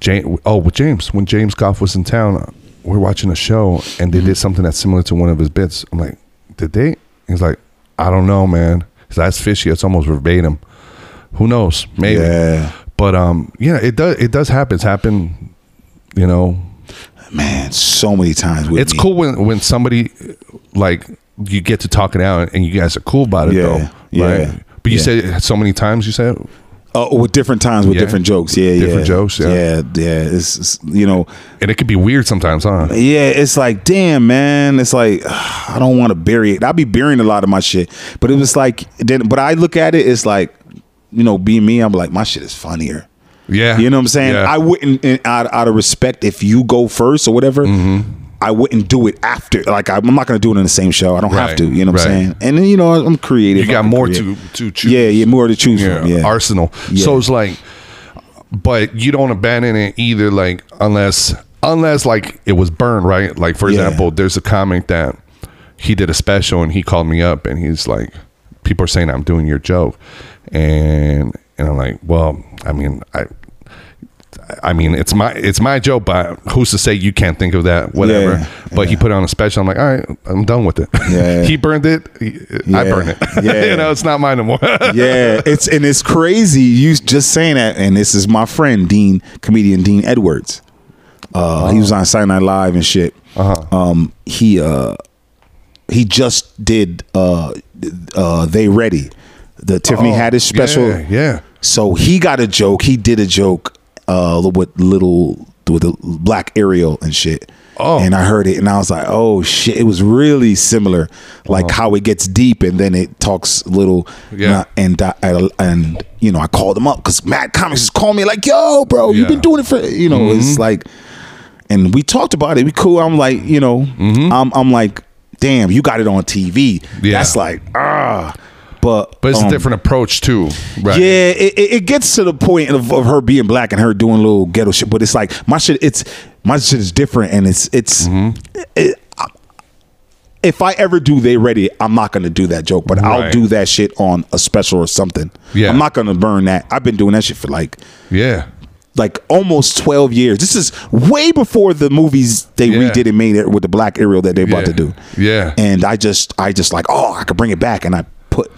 James, oh, with James, when James Goff was in town, we were watching a show and they did something that's similar to one of his bits. I'm like, did they? He's like, I don't know, man. He's like, that's fishy. It's almost verbatim. Who knows? Maybe. Yeah. But um, yeah, it does. It does happen. It's happened, you know. Man, so many times. With it's me. Cool when when somebody like you get to talk it out and you guys are cool about it yeah. though. Yeah. Right? But you yeah. said it so many times. You said. Uh, with different times, with yeah. different jokes, yeah, different yeah, jokes, yeah, yeah, yeah. It's, it's you know, and it could be weird sometimes, huh? Yeah, it's like, damn, man, it's like ugh, I don't want to bury it. I be burying a lot of my shit, but it was like, then, but I look at it, it's like, you know, be me. I'm like, my shit is funnier. Yeah, you know what I'm saying. Yeah. I wouldn't, out, out of respect, if you go first or whatever. Mm-hmm. I wouldn't do it after. Like I'm not gonna do it in the same show. I don't right, have to. You know what right. I'm saying? And then you know I'm creative. You got more creative. to to choose. Yeah, yeah, more to choose yeah, from. Yeah. Arsenal. Yeah. So it's like, but you don't abandon it either. Like unless unless like it was burned right. Like for example, yeah. there's a comic that he did a special and he called me up and he's like, people are saying I'm doing your joke, and and I'm like, well, I mean, I. I mean, it's my it's my joke, but who's to say you can't think of that, whatever. Yeah, but yeah. he put it on a special. I'm like, all right, I'm done with it. Yeah. He burned it. He, yeah. I burned it. Yeah. You know, it's not mine anymore. Yeah, it's and it's crazy. You just saying that, and this is my friend, Dean, comedian Dean Edwards. Uh, oh. He was on Saturday Night Live and shit. Uh-huh. Um, he uh, he just did uh, uh, They Ready, the Tiffany oh, Haddish special. Yeah, yeah. So he got a joke. He did a joke. Uh, with little with the black Ariel and shit. Oh, and I heard it and I was like, oh shit! It was really similar, like oh. how it gets deep and then it talks little. Yeah, and I, and, I, and you know I called him up because Mad Comics is calling me like, yo, bro, yeah. you've been doing it for you know. Mm-hmm. It's like, and we talked about it. We cool. I'm like, you know, mm-hmm. I'm I'm like, damn, you got it on T V. Yeah. That's like ah. But but it's um, a different approach too, right? Yeah, it, it gets to the point of, of her being black and her doing little ghetto shit. But it's like my shit. It's my shit is different, and it's it's. Mm-hmm. It, if I ever do They Ready, I'm not going to do that joke, but right. I'll do that shit on a special or something. Yeah. I'm not going to burn that. I've been doing that shit for like, yeah, like almost twelve years. This is way before the movies they yeah. redid and made it with the black Ariel that they're yeah. about to do. Yeah. And I just, I just like, oh, I could bring it back. And I put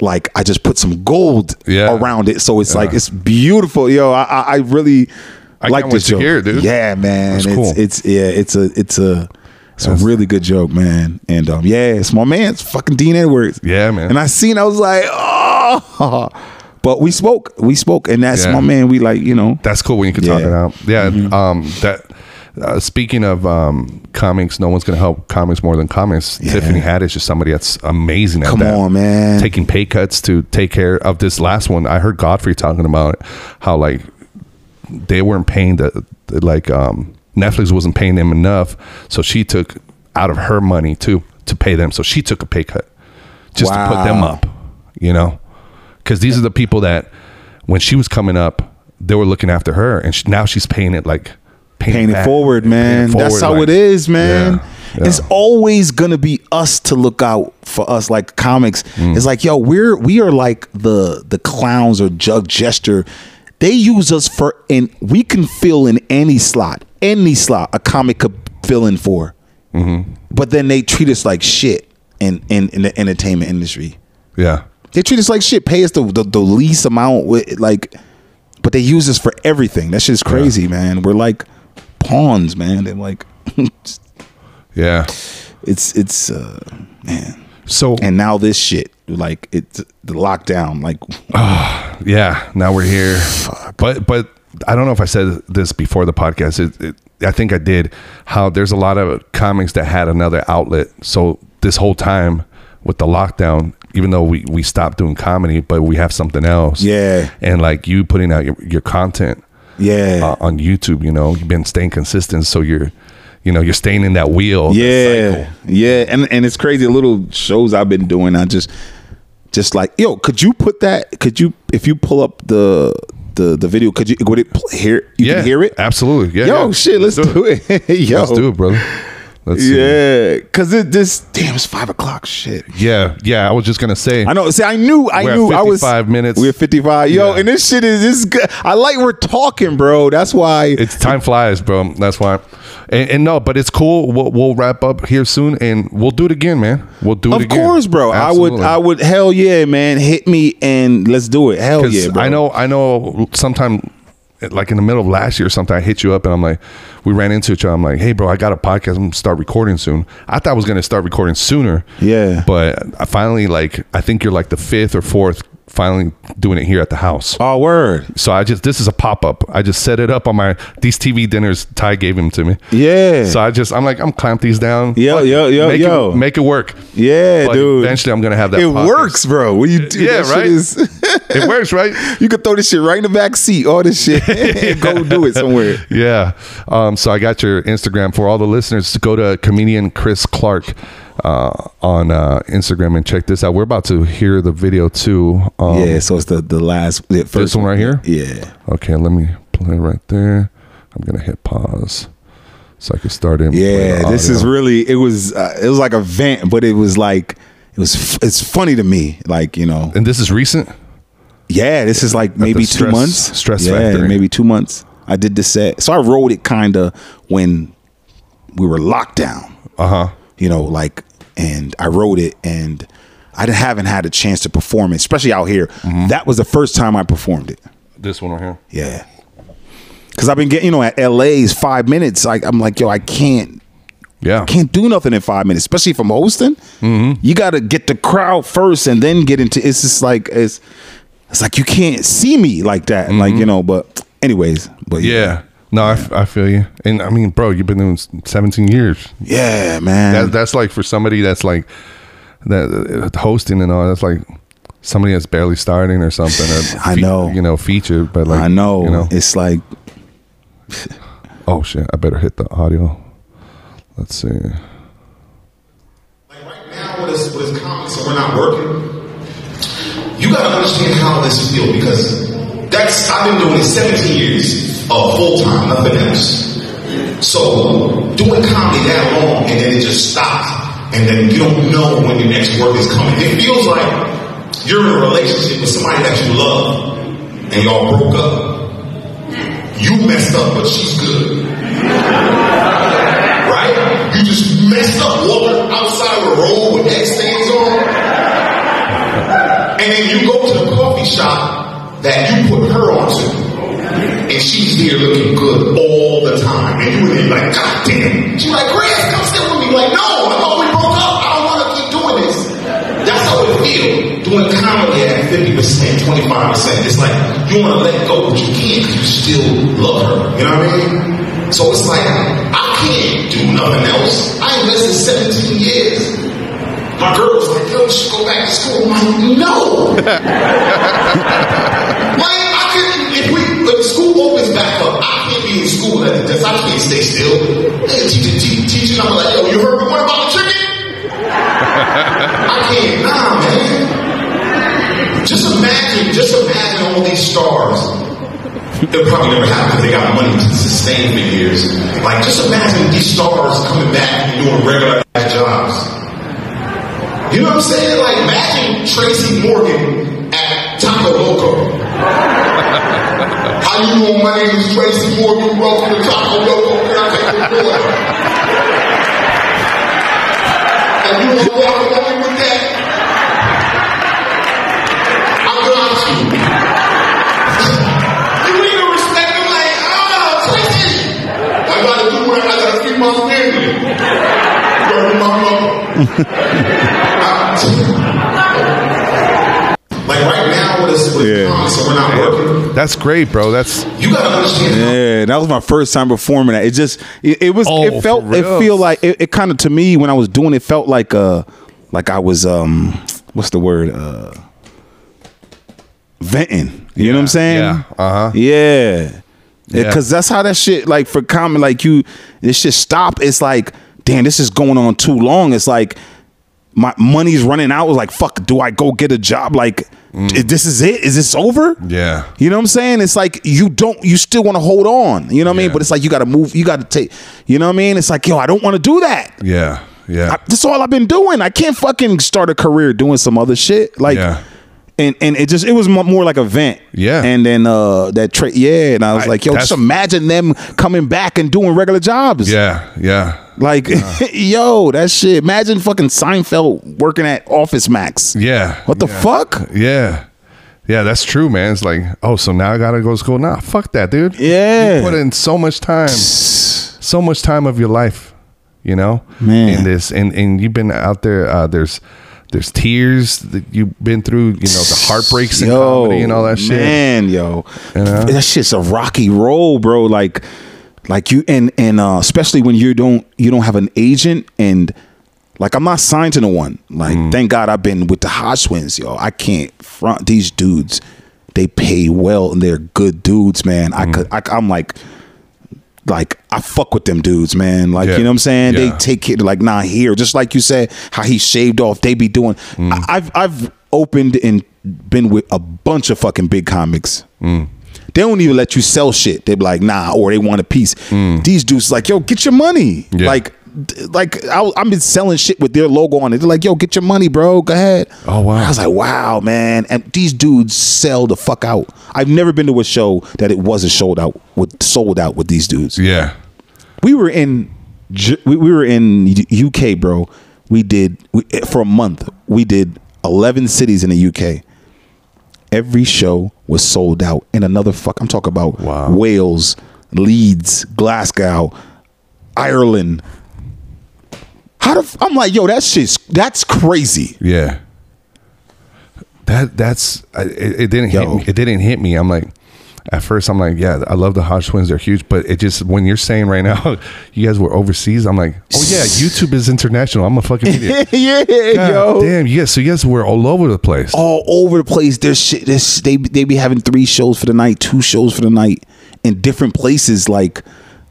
like, I just put some gold yeah. around it. So it's yeah. like, it's beautiful. Yo, I, I, I really I like this joke. Hear, dude. Yeah, man. That's it's, cool. it's, yeah, it's a, it's a, It's That's a really good joke, man. And um, yeah, it's my man. It's fucking Dean Edwards. Yeah, man. And I seen, I was like, oh. But we spoke. We spoke. And that's yeah. my man. We like, you know. That's cool when you can yeah. talk it out. Yeah. Mm-hmm. um, that. Uh, speaking of um, comics, no one's going to help comics more than comics. Yeah. Tiffany Haddish is somebody that's amazing at Come that. Come on, man. Taking pay cuts to take care of this last one. I heard Godfrey talking about how, like, they weren't paying the, the like, um, Netflix wasn't paying them enough, so she took out of her money too to pay them. So she took a pay cut just wow. to put them up, you know, because these are the people that when she was coming up, they were looking after her, and she, now she's paying it like paying, paying it, it forward, man. It forward, That's how like, it is, man. Yeah, yeah. It's always gonna be us to look out for us, like comics. Mm. It's like, yo, we're we are like the the clowns or jug jester. They use us for, and we can fill in any slot, any slot a comic could fill in for. Mm-hmm. But then they treat us like shit in, in, in the entertainment industry. Yeah. They treat us like shit, pay us the, the, the least amount, with, like, but they use us for everything. That shit's crazy, yeah. man. We're like pawns, man. They're like, yeah. It's, it's, uh, man. So, and now this shit, like it's the lockdown, like, uh, yeah, now we're here. Fuck. But, but I don't know if I said this before the podcast. It, it, I think I did. How there's a lot of comics that had another outlet. So this whole time with the lockdown, even though we, we stopped doing comedy, but we have something else. Yeah. And like you putting out your, your content. Yeah. Uh, on YouTube, you know, you've been staying consistent. So you're, you know, you're staying in that wheel. Yeah. That yeah. And and it's crazy. Little shows I've been doing, I just just like, yo, could you put that? Could you, if you pull up the the the video, could you, would it play, hear? You yeah, can hear it? Absolutely. Yeah. Yo, yeah. shit, let's, let's do, do it. it. Yo. Let's do it, brother. Let's yeah. See. Cause it, this, damn, it's five o'clock shit. Yeah. Yeah. I was just going to say. I know. See, I knew. I we're knew. I was. Five minutes. We're fifty-five. Yo. Yeah. And this shit is, this is good. I like we're talking, bro. That's why. It's time flies, bro. That's why. And, and no, but it's cool. We'll, we'll wrap up here soon, and we'll do it again, man. We'll do it of again. Of course, bro. Absolutely. I would, I would. Hell yeah, man. Hit me and let's do it. Hell yeah, bro. I know. I know. Sometime, like in the middle of last year, or something, I hit you up, and I'm like, we ran into each other. I'm like, hey, bro, I got a podcast. I'm gonna start recording soon. I thought I was gonna start recording sooner. Yeah. But I finally, like, I think you're like the fifth or fourth. Finally doing it here at the house. Oh, word. So I just, this is a pop-up. I just set it up on my, these T V dinners, Ty gave them to me. Yeah. So I just, I'm like, I'm clamp these down. Yo, like, yo, yo, make yo. It, make it work. Yeah, but dude. Eventually I'm going to have that. It podcast. Works, bro. What you do? Yeah, right? Is it works, right? You could throw this shit right in the back seat, all this shit. yeah. Go do it somewhere. Yeah. Um, so I got your Instagram for all the listeners to go to comedian Chris Clark. Uh, on uh, Instagram and check this out. We're about to hear the video too. Um, yeah, so it's the the last the first this one right here. Yeah. Okay, let me play right there. I'm gonna hit pause so I can start in. Yeah, this is really. It was uh, it was like a vent, but it was like it was. It's funny to me, like you know. And this is recent. Yeah, this is like maybe stress, two months. Stress yeah, factor. Maybe two months. I did this set, so I wrote it kind of when we were locked down. Uh huh. You know, like, and I wrote it, and I haven't had a chance to perform it, especially out here. Mm-hmm. That was the first time I performed it. This one right here? Yeah. Because I've been getting, you know, at L A's five minutes, like, I'm like, yo, I can't, yeah, I can't do nothing in five minutes, especially if I'm hosting. Mm-hmm. You got to get the crowd first and then get into, it's just like, it's, it's like you can't see me like that. Mm-hmm. Like, you know, but anyways. But yeah. yeah. No, I, f- I feel you. And I mean, bro, you've been doing seventeen years. Yeah, man. That, that's like for somebody that's like that uh, hosting and all. That's like somebody that's barely starting or something. Or fe- I know. You know, featured. But like, I know. You know. It's like. Oh, shit. I better hit the audio. Let's see. Like right now, with us, with us comics, so we're not working. You gotta understand how this feels, because that's, I've been doing it seventeen years of full time, nothing else. So doing comedy that long and then it just stops, and then you don't know when your next work is coming. It feels like you're in a relationship with somebody that you love and y'all broke up. You messed up, but she's good. Right? You just messed up walking outside with a roll with X things on. And then you go to the coffee shop that you put her onto, and she's there looking good all the time, and you were there like, God damn. She's like, Chris, come sit with me. You're like, no, I thought we broke up. I don't want to keep doing this. That's how it feels doing comedy at fifty percent, twenty-five percent. It's like you want to let go, but you can't, because you still love her. You know what I mean? So it's like, I can't do nothing else. I invested seventeen years. My girl's like, yo, you should go back to school. I'm like, no. Like, I couldn't, if we, if school opens back up, I can't be in school at this. I can't stay still. Hey, teacher, teacher, teacher. I'm like, yo, you heard me? What about the chicken? I can't. Nah, man. Just imagine, just imagine all these stars. They'll probably never happen because they got money to sustain for years. Like, just imagine these stars coming back and doing regular ass jobs. You know what I'm saying? Like, imagine Tracy Morgan at Taco Loco. How you doing? My name is Tracy Morgan. Welcome to Taco Loco. Can I take your door? And you want to walk away with that? I got you. You need to respect me. Like, ah, Tracy. I got to do what I got to keep my family. Burn my mother. Like right now, with us, with yeah. so we're not working. That's great, bro. That's you gotta understand. Yeah, that was my first time performing that. It just it, it was oh, it felt it feel like it, it kind of to me when I was doing it felt like uh like I was um what's the word uh venting. You yeah, know what I'm saying? Yeah. Uh huh. Yeah. Because yeah. that's how that shit like for comedy like you this shit stop. It's like damn, this is going on too long. It's like my money's running out. I was like, fuck, do I go get a job? Like, mm. this is it? Is this over? Yeah. You know what I'm saying? It's like, you don't, you still want to hold on. You know what yeah. I mean? But it's like, you got to move. You got to take, you know what I mean? It's like, yo, I don't want to do that. Yeah. Yeah. I, that's all I've been doing. I can't fucking start a career doing some other shit. Like, yeah. and, and it just, it was more like a vent. Yeah. And then uh, that trait. Yeah. And I was I, like, yo, just imagine them coming back and doing regular jobs. Yeah. Yeah. Like, yeah. yo, that shit. Imagine fucking Seinfeld working at Office Max. Yeah. What the yeah. fuck? Yeah. Yeah, that's true, man. It's like, oh, so now I got to go to school. Nah, fuck that, dude. Yeah. You put in so much time, so much time of your life, you know, man. In this. And, and you've been out there. Uh, there's there's tears that you've been through, you know, the heartbreaks and comedy and all that shit. Man, yo. You know? That shit's a rocky roll, bro. Like. Like you and and uh, especially when you don't you don't have an agent and like I'm not signed to no one. Like mm. thank God I've been with the Hodge Twins, yo. I can't front these dudes. They pay well and they're good dudes, man. Mm. I could I, I'm like like I fuck with them dudes, man. Like yeah. you know what I'm saying? Yeah. They take it like nah here. Just like you said, how he shaved off. They be doing. Mm. I, I've I've opened and been with a bunch of fucking big comics. Mm. They don't even let you sell shit. They be like, nah, or they want a piece. Mm. These dudes like, yo, get your money. Yeah. Like, like I, I've been selling shit with their logo on it. They're like, yo, get your money, bro. Go ahead. Oh, wow. I was like, wow, man. And these dudes sell the fuck out. I've never been to a show that it wasn't sold out with sold out with these dudes. Yeah. We were in, we were in U K, bro. We did, we, for a month, we did eleven cities in the U K. Every show was sold out in another fuck. I'm talking about wow. Wales, Leeds, Glasgow, Ireland. How the f- I'm like, yo, that shit's that's crazy. Yeah, that that's it. It didn't yo. hit me. It didn't hit me. I'm like, at first, I'm like, yeah, I love the Hodge Twins. They're huge, but it just when you're saying right now, you guys were overseas. I'm like, oh yeah, YouTube is international. I'm a fucking idiot. yeah, God, yo, damn, yeah. So you guys were all over the place. All over the place. There's shit. There's, they they be having three shows for the night, two shows for the night, in different places. Like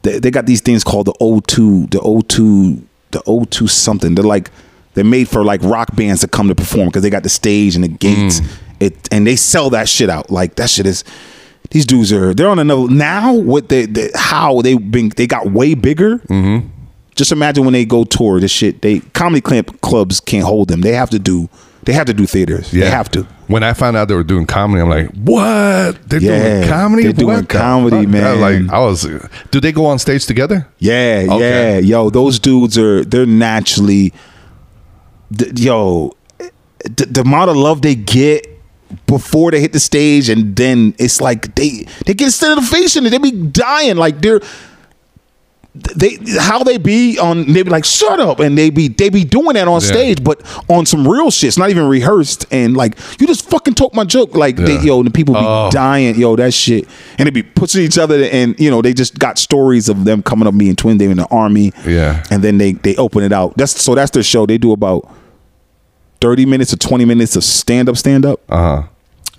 they, they got these things called the O two, the O two, the O two something. They're like they're made for like rock bands to come to perform because they got the stage and the gates. Mm. It and they sell that shit out. Like that shit is. These dudes are. They're on another now. What they, they how they been? They got way bigger. Mm-hmm. Just imagine when they go tour this shit. They comedy club clubs can't hold them. They have to do. They have to do theaters. Yeah. They have to. When I found out they were doing comedy, I'm like, what? They're yeah, doing comedy? They're doing what comedy, the man. Like, I was, do they go on stage together? Yeah, okay. Yeah. Yo, those dudes are, they're naturally, th- yo, th- the amount of love they get before they hit the stage, and then it's like they, they get instead of the face in it. They be dying. Like they're, they how they be on they be like shut up and they be they be doing that on yeah. stage, but on some real shit. It's not even rehearsed, and like you just fucking took my joke like yeah. they, yo and the people be oh. dying yo that shit, and they be pushing each other, and you know they just got stories of them coming up being twins. They were in the army, yeah, and then they they open it out. That's so that's their show. They do about thirty minutes or twenty minutes of stand up stand up uh huh.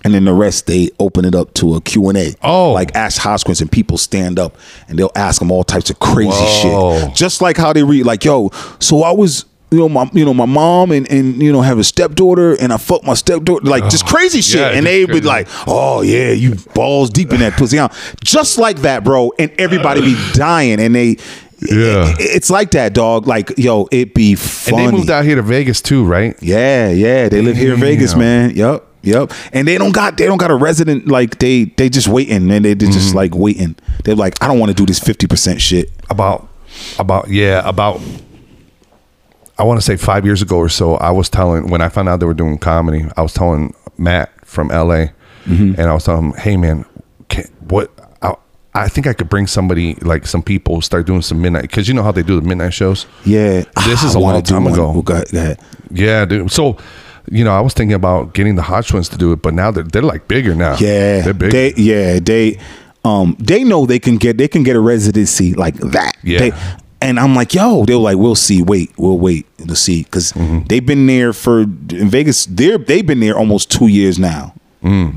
And then the rest, they open it up to a Q and A. Oh. Like Ash Hoskins, and people stand up and they'll ask them all types of crazy Whoa. shit. Just like how they read, like, yo, so I was, you know, my you know, my mom and, and you know, have a stepdaughter, and I fucked my stepdaughter. Like, oh. just crazy shit. Yeah, and they'd be like, oh, yeah, you balls deep in that pussy. Just like that, bro. And everybody be dying. And they... Yeah, it, it's like that, dog. Like, yo, it be funny. And they moved out here to Vegas too, right? Yeah, yeah. They live here in Vegas, man. Yep. Yep. And they don't got they don't got a resident, like they they just waiting, and they they're just mm-hmm. like waiting. They're like, I don't want to do this fifty percent shit. About about yeah, about I want to say five years ago or so, I was telling when I found out they were doing comedy, I was telling Matt from L A, mm-hmm. and I was telling him, "Hey man, can, what I think I could bring somebody, like some people start doing some midnight, because you know how they do the midnight shows. Yeah. This is I a long time ago. We'll go ahead. Yeah, dude. So, you know, I was thinking about getting the Hodge Twins to do it, but now they're, they're like bigger now. Yeah. They're big. They, yeah. They, um, they know they can get, they can get a residency like that. Yeah. They, and I'm like, yo, they were like, we'll see. Wait, we'll wait to see. Cause mm-hmm. they've been there for in Vegas. They're, they've been there almost two years now. Mm.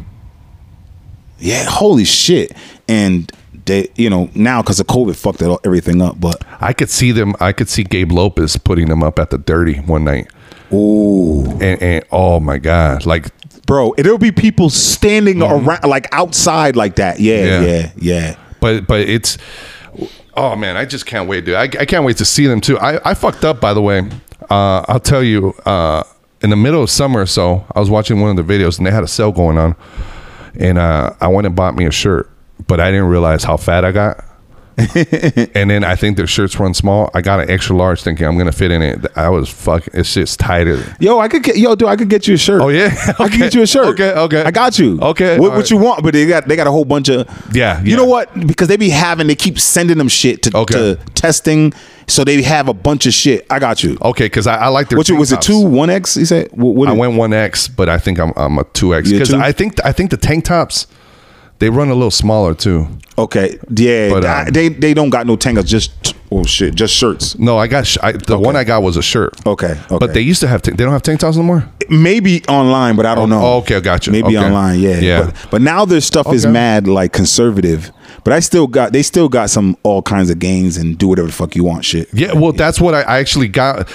Yeah. Holy shit. And, they, you know, now because of COVID fucked it all, everything up. But I could see them. I could see Gabe Lopez putting them up at the Dirty one night. Ooh, and, and oh my god, like bro, it'll be people standing mm. around, like outside, like that. Yeah, yeah, yeah, yeah. But but it's oh man, I just can't wait, dude. I, I can't wait to see them too. I I fucked up, by the way. Uh, I'll tell you. Uh, in the middle of summer or so, I was watching one of the videos and they had a sale going on, and uh, I went and bought me a shirt. But I didn't realize how fat I got. And then I think their shirts weren't small. I got an extra large thinking I'm going to fit in it. I was fucking, it's just tighter. Yo, I could get, yo, dude, I could get you a shirt. Oh, yeah? Okay. I could get you a shirt. Okay, okay. I got you. Okay. What, what right. you want? But they got they got a whole bunch of, yeah, yeah. You know what? Because they be having, they keep sending them shit to, okay. to testing. So they have a bunch of shit. I got you. Okay, because I, I like their what you, was tops. It two, one X, you said? What, what I went one X, but I think I'm, I'm a two X. Because I think, I think the tank tops, they run a little smaller too. Okay, yeah, but, um, they they don't got no tangas, just oh shit, just shirts. No, I got sh- I, the okay. one I got was a shirt. Okay, okay. But they used to have t- they don't have tank tops no more. Maybe online, but I don't oh, know. Okay, I got you. Maybe okay. online, yeah. yeah. But, but now their stuff okay. is mad like conservative. But I still got they still got some all kinds of gains and do whatever the fuck you want shit. Yeah, well, yeah. that's what I, I actually got.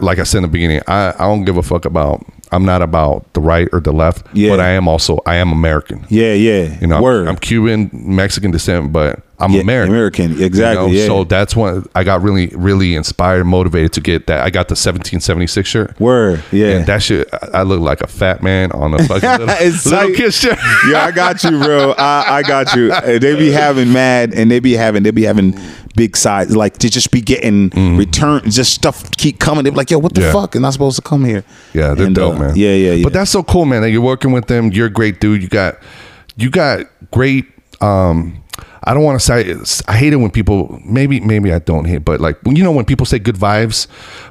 Like I said in the beginning, I I don't give a fuck about. I'm not about the right or the left, yeah. but I am also, I am American. Yeah, yeah. You know, Word. I'm, I'm Cuban, Mexican descent, but I'm yeah, American. American, exactly. You know? Yeah. So that's when I got really, really inspired, motivated to get that. I got the seventeen seventy-six shirt. Word, yeah. And that shit, I, I look like a fat man on a fucking little, little like, kid shirt. Yeah, I got you, bro. I, I got you. They be having mad, and they be having, they be having big size, like to just be getting mm. return, just stuff keep coming. They be like, yo, what the yeah. fuck? And I'm supposed to come here. Yeah, they're and, dope, uh, man. Yeah, yeah, yeah. But that's so cool, man. That you're working with them. You're a great dude. You got, you got great. Um, I don't want to say. I hate it when people. Maybe, maybe I don't hate, but like you know when people say good vibes,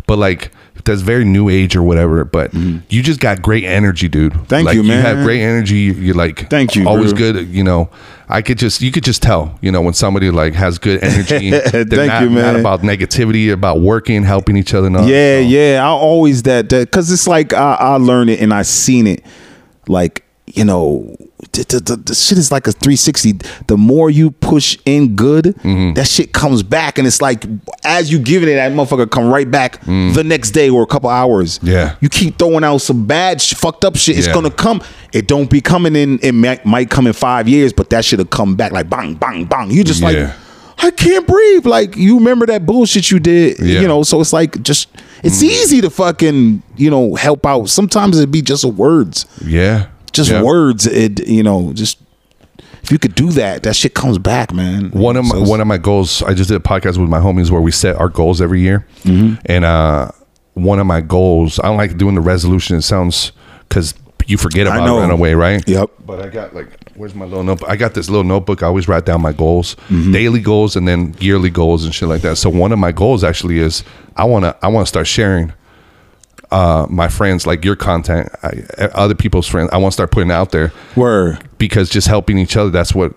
but like that's very new age or whatever. But mm. you just got great energy, dude. Thank like, you, man. You have great energy. You're like, thank you. Always bro. Good. You know. I could just, you could just tell, you know, when somebody like has good energy, they're Thank not, you, man. Not about negativity, about working, helping each other. Up, yeah. You know? Yeah. I always that, that, cause it's like, I, I learned it and I seen it. Like, you know, the, the, the, the shit is like a three sixty. The more you push in good, mm-hmm. that shit comes back, and it's like as you giving it, that motherfucker come right back mm. the next day or a couple hours. Yeah, you keep throwing out some bad, sh fucked up shit. Yeah. It's gonna come. It don't be coming in. It might, might come in five years, but that shit'll come back like bang, bang, bang. You just yeah. like. I can't breathe. Like, you remember that bullshit you did, yeah. you know, so it's like just, it's mm. easy to fucking, you know, help out. Sometimes it'd be just words. Yeah. Just yeah. words. It, you know, just, if you could do that, that shit comes back, man. One of my, so, one of my goals, I just did a podcast with my homies where we set our goals every year. Mm-hmm. And uh, one of my goals, I don't like doing the resolution. It sounds, because you forget about it in a way, right? Yep. But I got like, where's my little notebook? I got this little notebook. I always write down my goals, mm-hmm. daily goals, and then yearly goals and shit like that. So one of my goals actually is I wanna I wanna start sharing uh, my friends, like your content, I, other people's friends. I wanna start putting out there. Word. Because just helping each other, that's what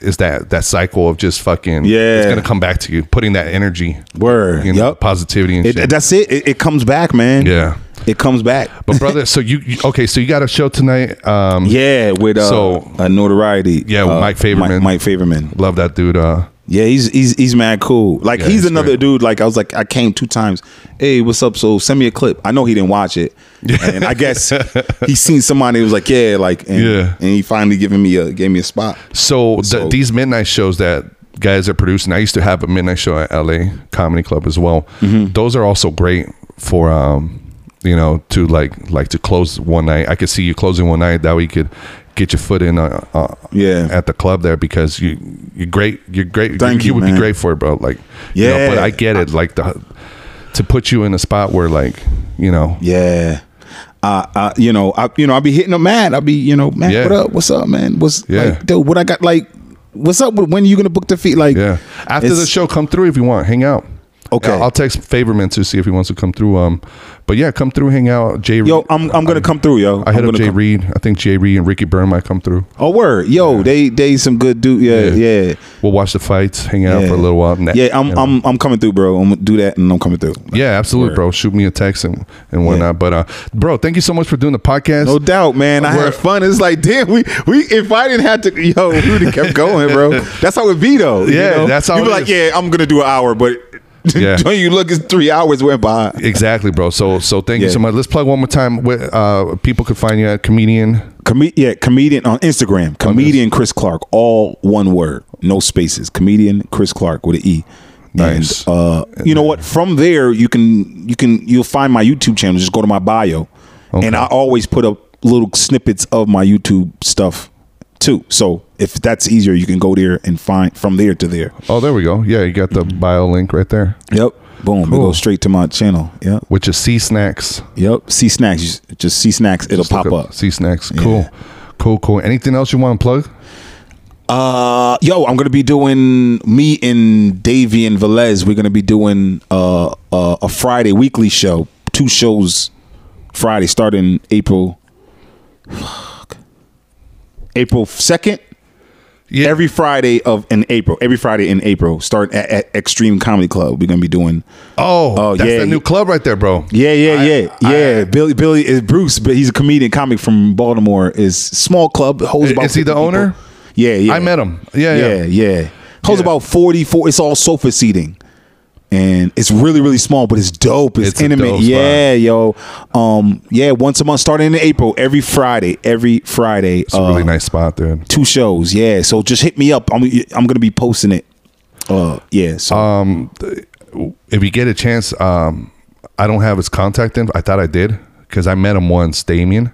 is that that cycle of just fucking yeah. It's gonna come back to you, putting that energy, word, you know, yep. positivity and it, shit. That's it. it. It comes back, man. Yeah. It comes back. But brother, so you, you okay, so you got a show tonight. Um Yeah, with uh so, a notoriety. Yeah, with uh, Mike Favorman. Mike, Mike Favorman. Love that dude. Uh yeah, he's he's he's mad cool. Like yeah, he's, he's another great. dude. Like I was like, I came two times. Hey, what's up? So send me a clip. I know he didn't watch it. And I guess he seen somebody who was like, yeah, like and, yeah. and he finally given me a gave me a spot. So, so th these midnight shows that guys are producing, I used to have a midnight show at L A Comedy Club as well. Mm-hmm. Those are also great for um you know, to like like to close one night. I could see you closing one night, that way you could get your foot in uh, uh, yeah at the club there, because you you're great you're great Thank you, you would man. be great for it, bro. Like yeah you know, but I get it, like the to put you in a spot where like you know yeah uh, uh you know I you know I'll be hitting them mad. I'll be you know man yeah. what up what's up man what's yeah like, dude what I got like what's up when are you gonna book the feed like yeah after the show come through if you want hang out. Okay, I'll text Favorman to see if he wants to come through. Um, but yeah, come through, hang out. Jay, yo, I'm I'm gonna I, come through, yo. I hit up Jay come. Reed. I think Jay Reed and Ricky Byrne might come through. Oh word, yo, yeah. they they some good dude. Yeah, yeah, yeah. We'll watch the fights, hang out yeah. for a little while. Next, yeah, I'm you know? I'm I'm coming through, bro. I'm gonna do that, and I'm coming through. Like, yeah, absolutely, word. bro. Shoot me a text and and whatnot. Yeah. But uh, bro, thank you so much for doing the podcast. No doubt, man. I We're, had fun. It's like damn, we we if I didn't have to, yo, we would have kept going, bro. That's how it be though. Yeah, you know? that's how you be like, yeah, I'm gonna do an hour, but. Yeah. Don't you look, it's three hours went by. Exactly, bro. So so thank yeah. you so much. Let's plug one more time. Uh, people could find you at comedian. Com yeah, comedian on Instagram. Comedian oh, Chris Clark. All one word. No spaces. Comedian Chris Clark with an E. Nice. And, uh, and you know what? From there, you can, you can, you'll find my YouTube channel. Just go to my bio. Okay. And I always put up little snippets of my YouTube stuff too. So if that's easier, you can go there and find from there to there. Oh, there we go. Yeah, you got the bio link right there. Yep. Boom. Cool. It goes straight to my channel. Yep. Which is C Snacks. Yep. C Snacks. Just C Snacks. It'll just pop up. up. C Snacks. Cool. Yeah. Cool. Cool. Anything else you want to plug? Uh, yo, I'm gonna be doing me and Davey and Velez. We're gonna be doing uh, uh, a Friday weekly show. Two shows Friday starting April. April second. Yeah. Every Friday of in April, every Friday in April, start at, at Extreme Comedy Club. We're gonna be doing. Oh, uh, that's yeah, the new club right there, bro. Yeah, yeah, I, yeah, I, yeah. I, Billy, Billy is Bruce, but he's a comedian, comic from Baltimore. Is small club holds about. Is he the people. owner? Yeah, yeah. I met him. Yeah, yeah, yeah. yeah. Holds yeah. about forty-four. It's all sofa seating, and it's really, really small, but it's dope. It's, it's intimate. Dope yeah, yo. Um, yeah, once a month, starting in April, every Friday, every Friday. It's uh, a really nice spot there. Two shows, yeah. So just hit me up. I'm I'm gonna be posting it. Uh, yeah. So. Um, if you get a chance, um, I don't have his contact info. I thought I did because I met him once, Damien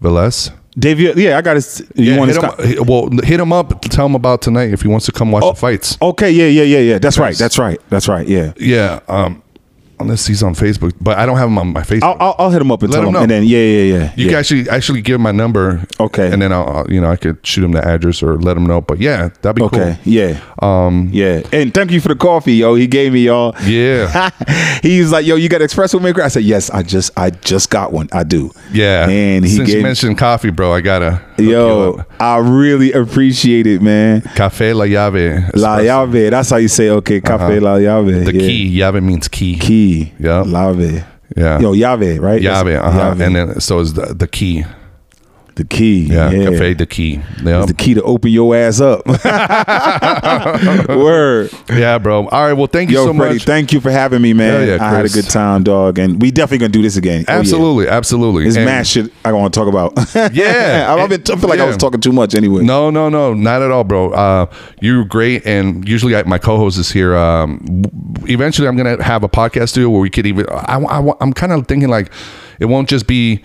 Velez. Dave, yeah, I got his. You yeah, want hit him, well, hit him up. Tell him about tonight if he wants to come watch oh, the fights. Okay, yeah, yeah, yeah, yeah. That's right. That's right. That's right. Yeah, yeah. Um, unless he's on Facebook, but I don't have him on my Facebook. I'll, I'll, I'll hit him up and Let tell him, him and then yeah, yeah, yeah. You yeah. can actually actually give him my number. Okay, and then I'll you know I could shoot him the address or let him know. But yeah, that'd be okay, cool. Okay, yeah, um, yeah. And thank you for the coffee, yo. He gave me y'all. Yeah, he was like, yo, you got espresso maker? I said, yes, I just I just got one. I do. Yeah, and he since gave you mentioned coffee, bro. I gotta. Yo, I really appreciate it, man. Café la llave. Espresso. La llave. That's how you say okay. Café uh-huh. la llave. The yeah. key. Llave means key. Key. Yeah, Lave. Yeah, yo, Yave, right? Yave, uh-huh. Yave. And then so is the, the key. The key. Yeah, yeah. Cafe the key. Yeah. It's the key to open your ass up. Word. Yeah, bro. All right. Well, thank you Yo, so Freddie, much. Thank you for having me, man. Yeah, yeah, I had a good time, dog. And we definitely going to do this again. Absolutely. Oh, yeah. Absolutely. This mad shit I want to talk about. Yeah. I, and, been, I feel like yeah. I was talking too much anyway. No, no, no. Not at all, bro. Uh, you're great. And usually I, my co-host is here. Um, eventually, I'm going to have a podcast studio where we could even... I, I, I'm kind of thinking like it won't just be...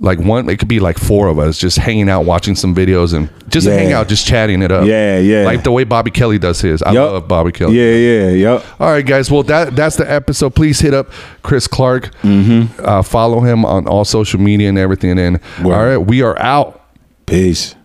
like one, it could be like four of us just hanging out, watching some videos, and just yeah. hang out, just chatting it up. Yeah, yeah. Like the way Bobby Kelly does his. I yep. love Bobby Kelly. Yeah, yeah, yep. All right, guys. Well, that that's the episode. Please hit up Chris Clark. Mm-hmm. Uh, follow him on all social media and everything. And Word. All right, we are out. Peace.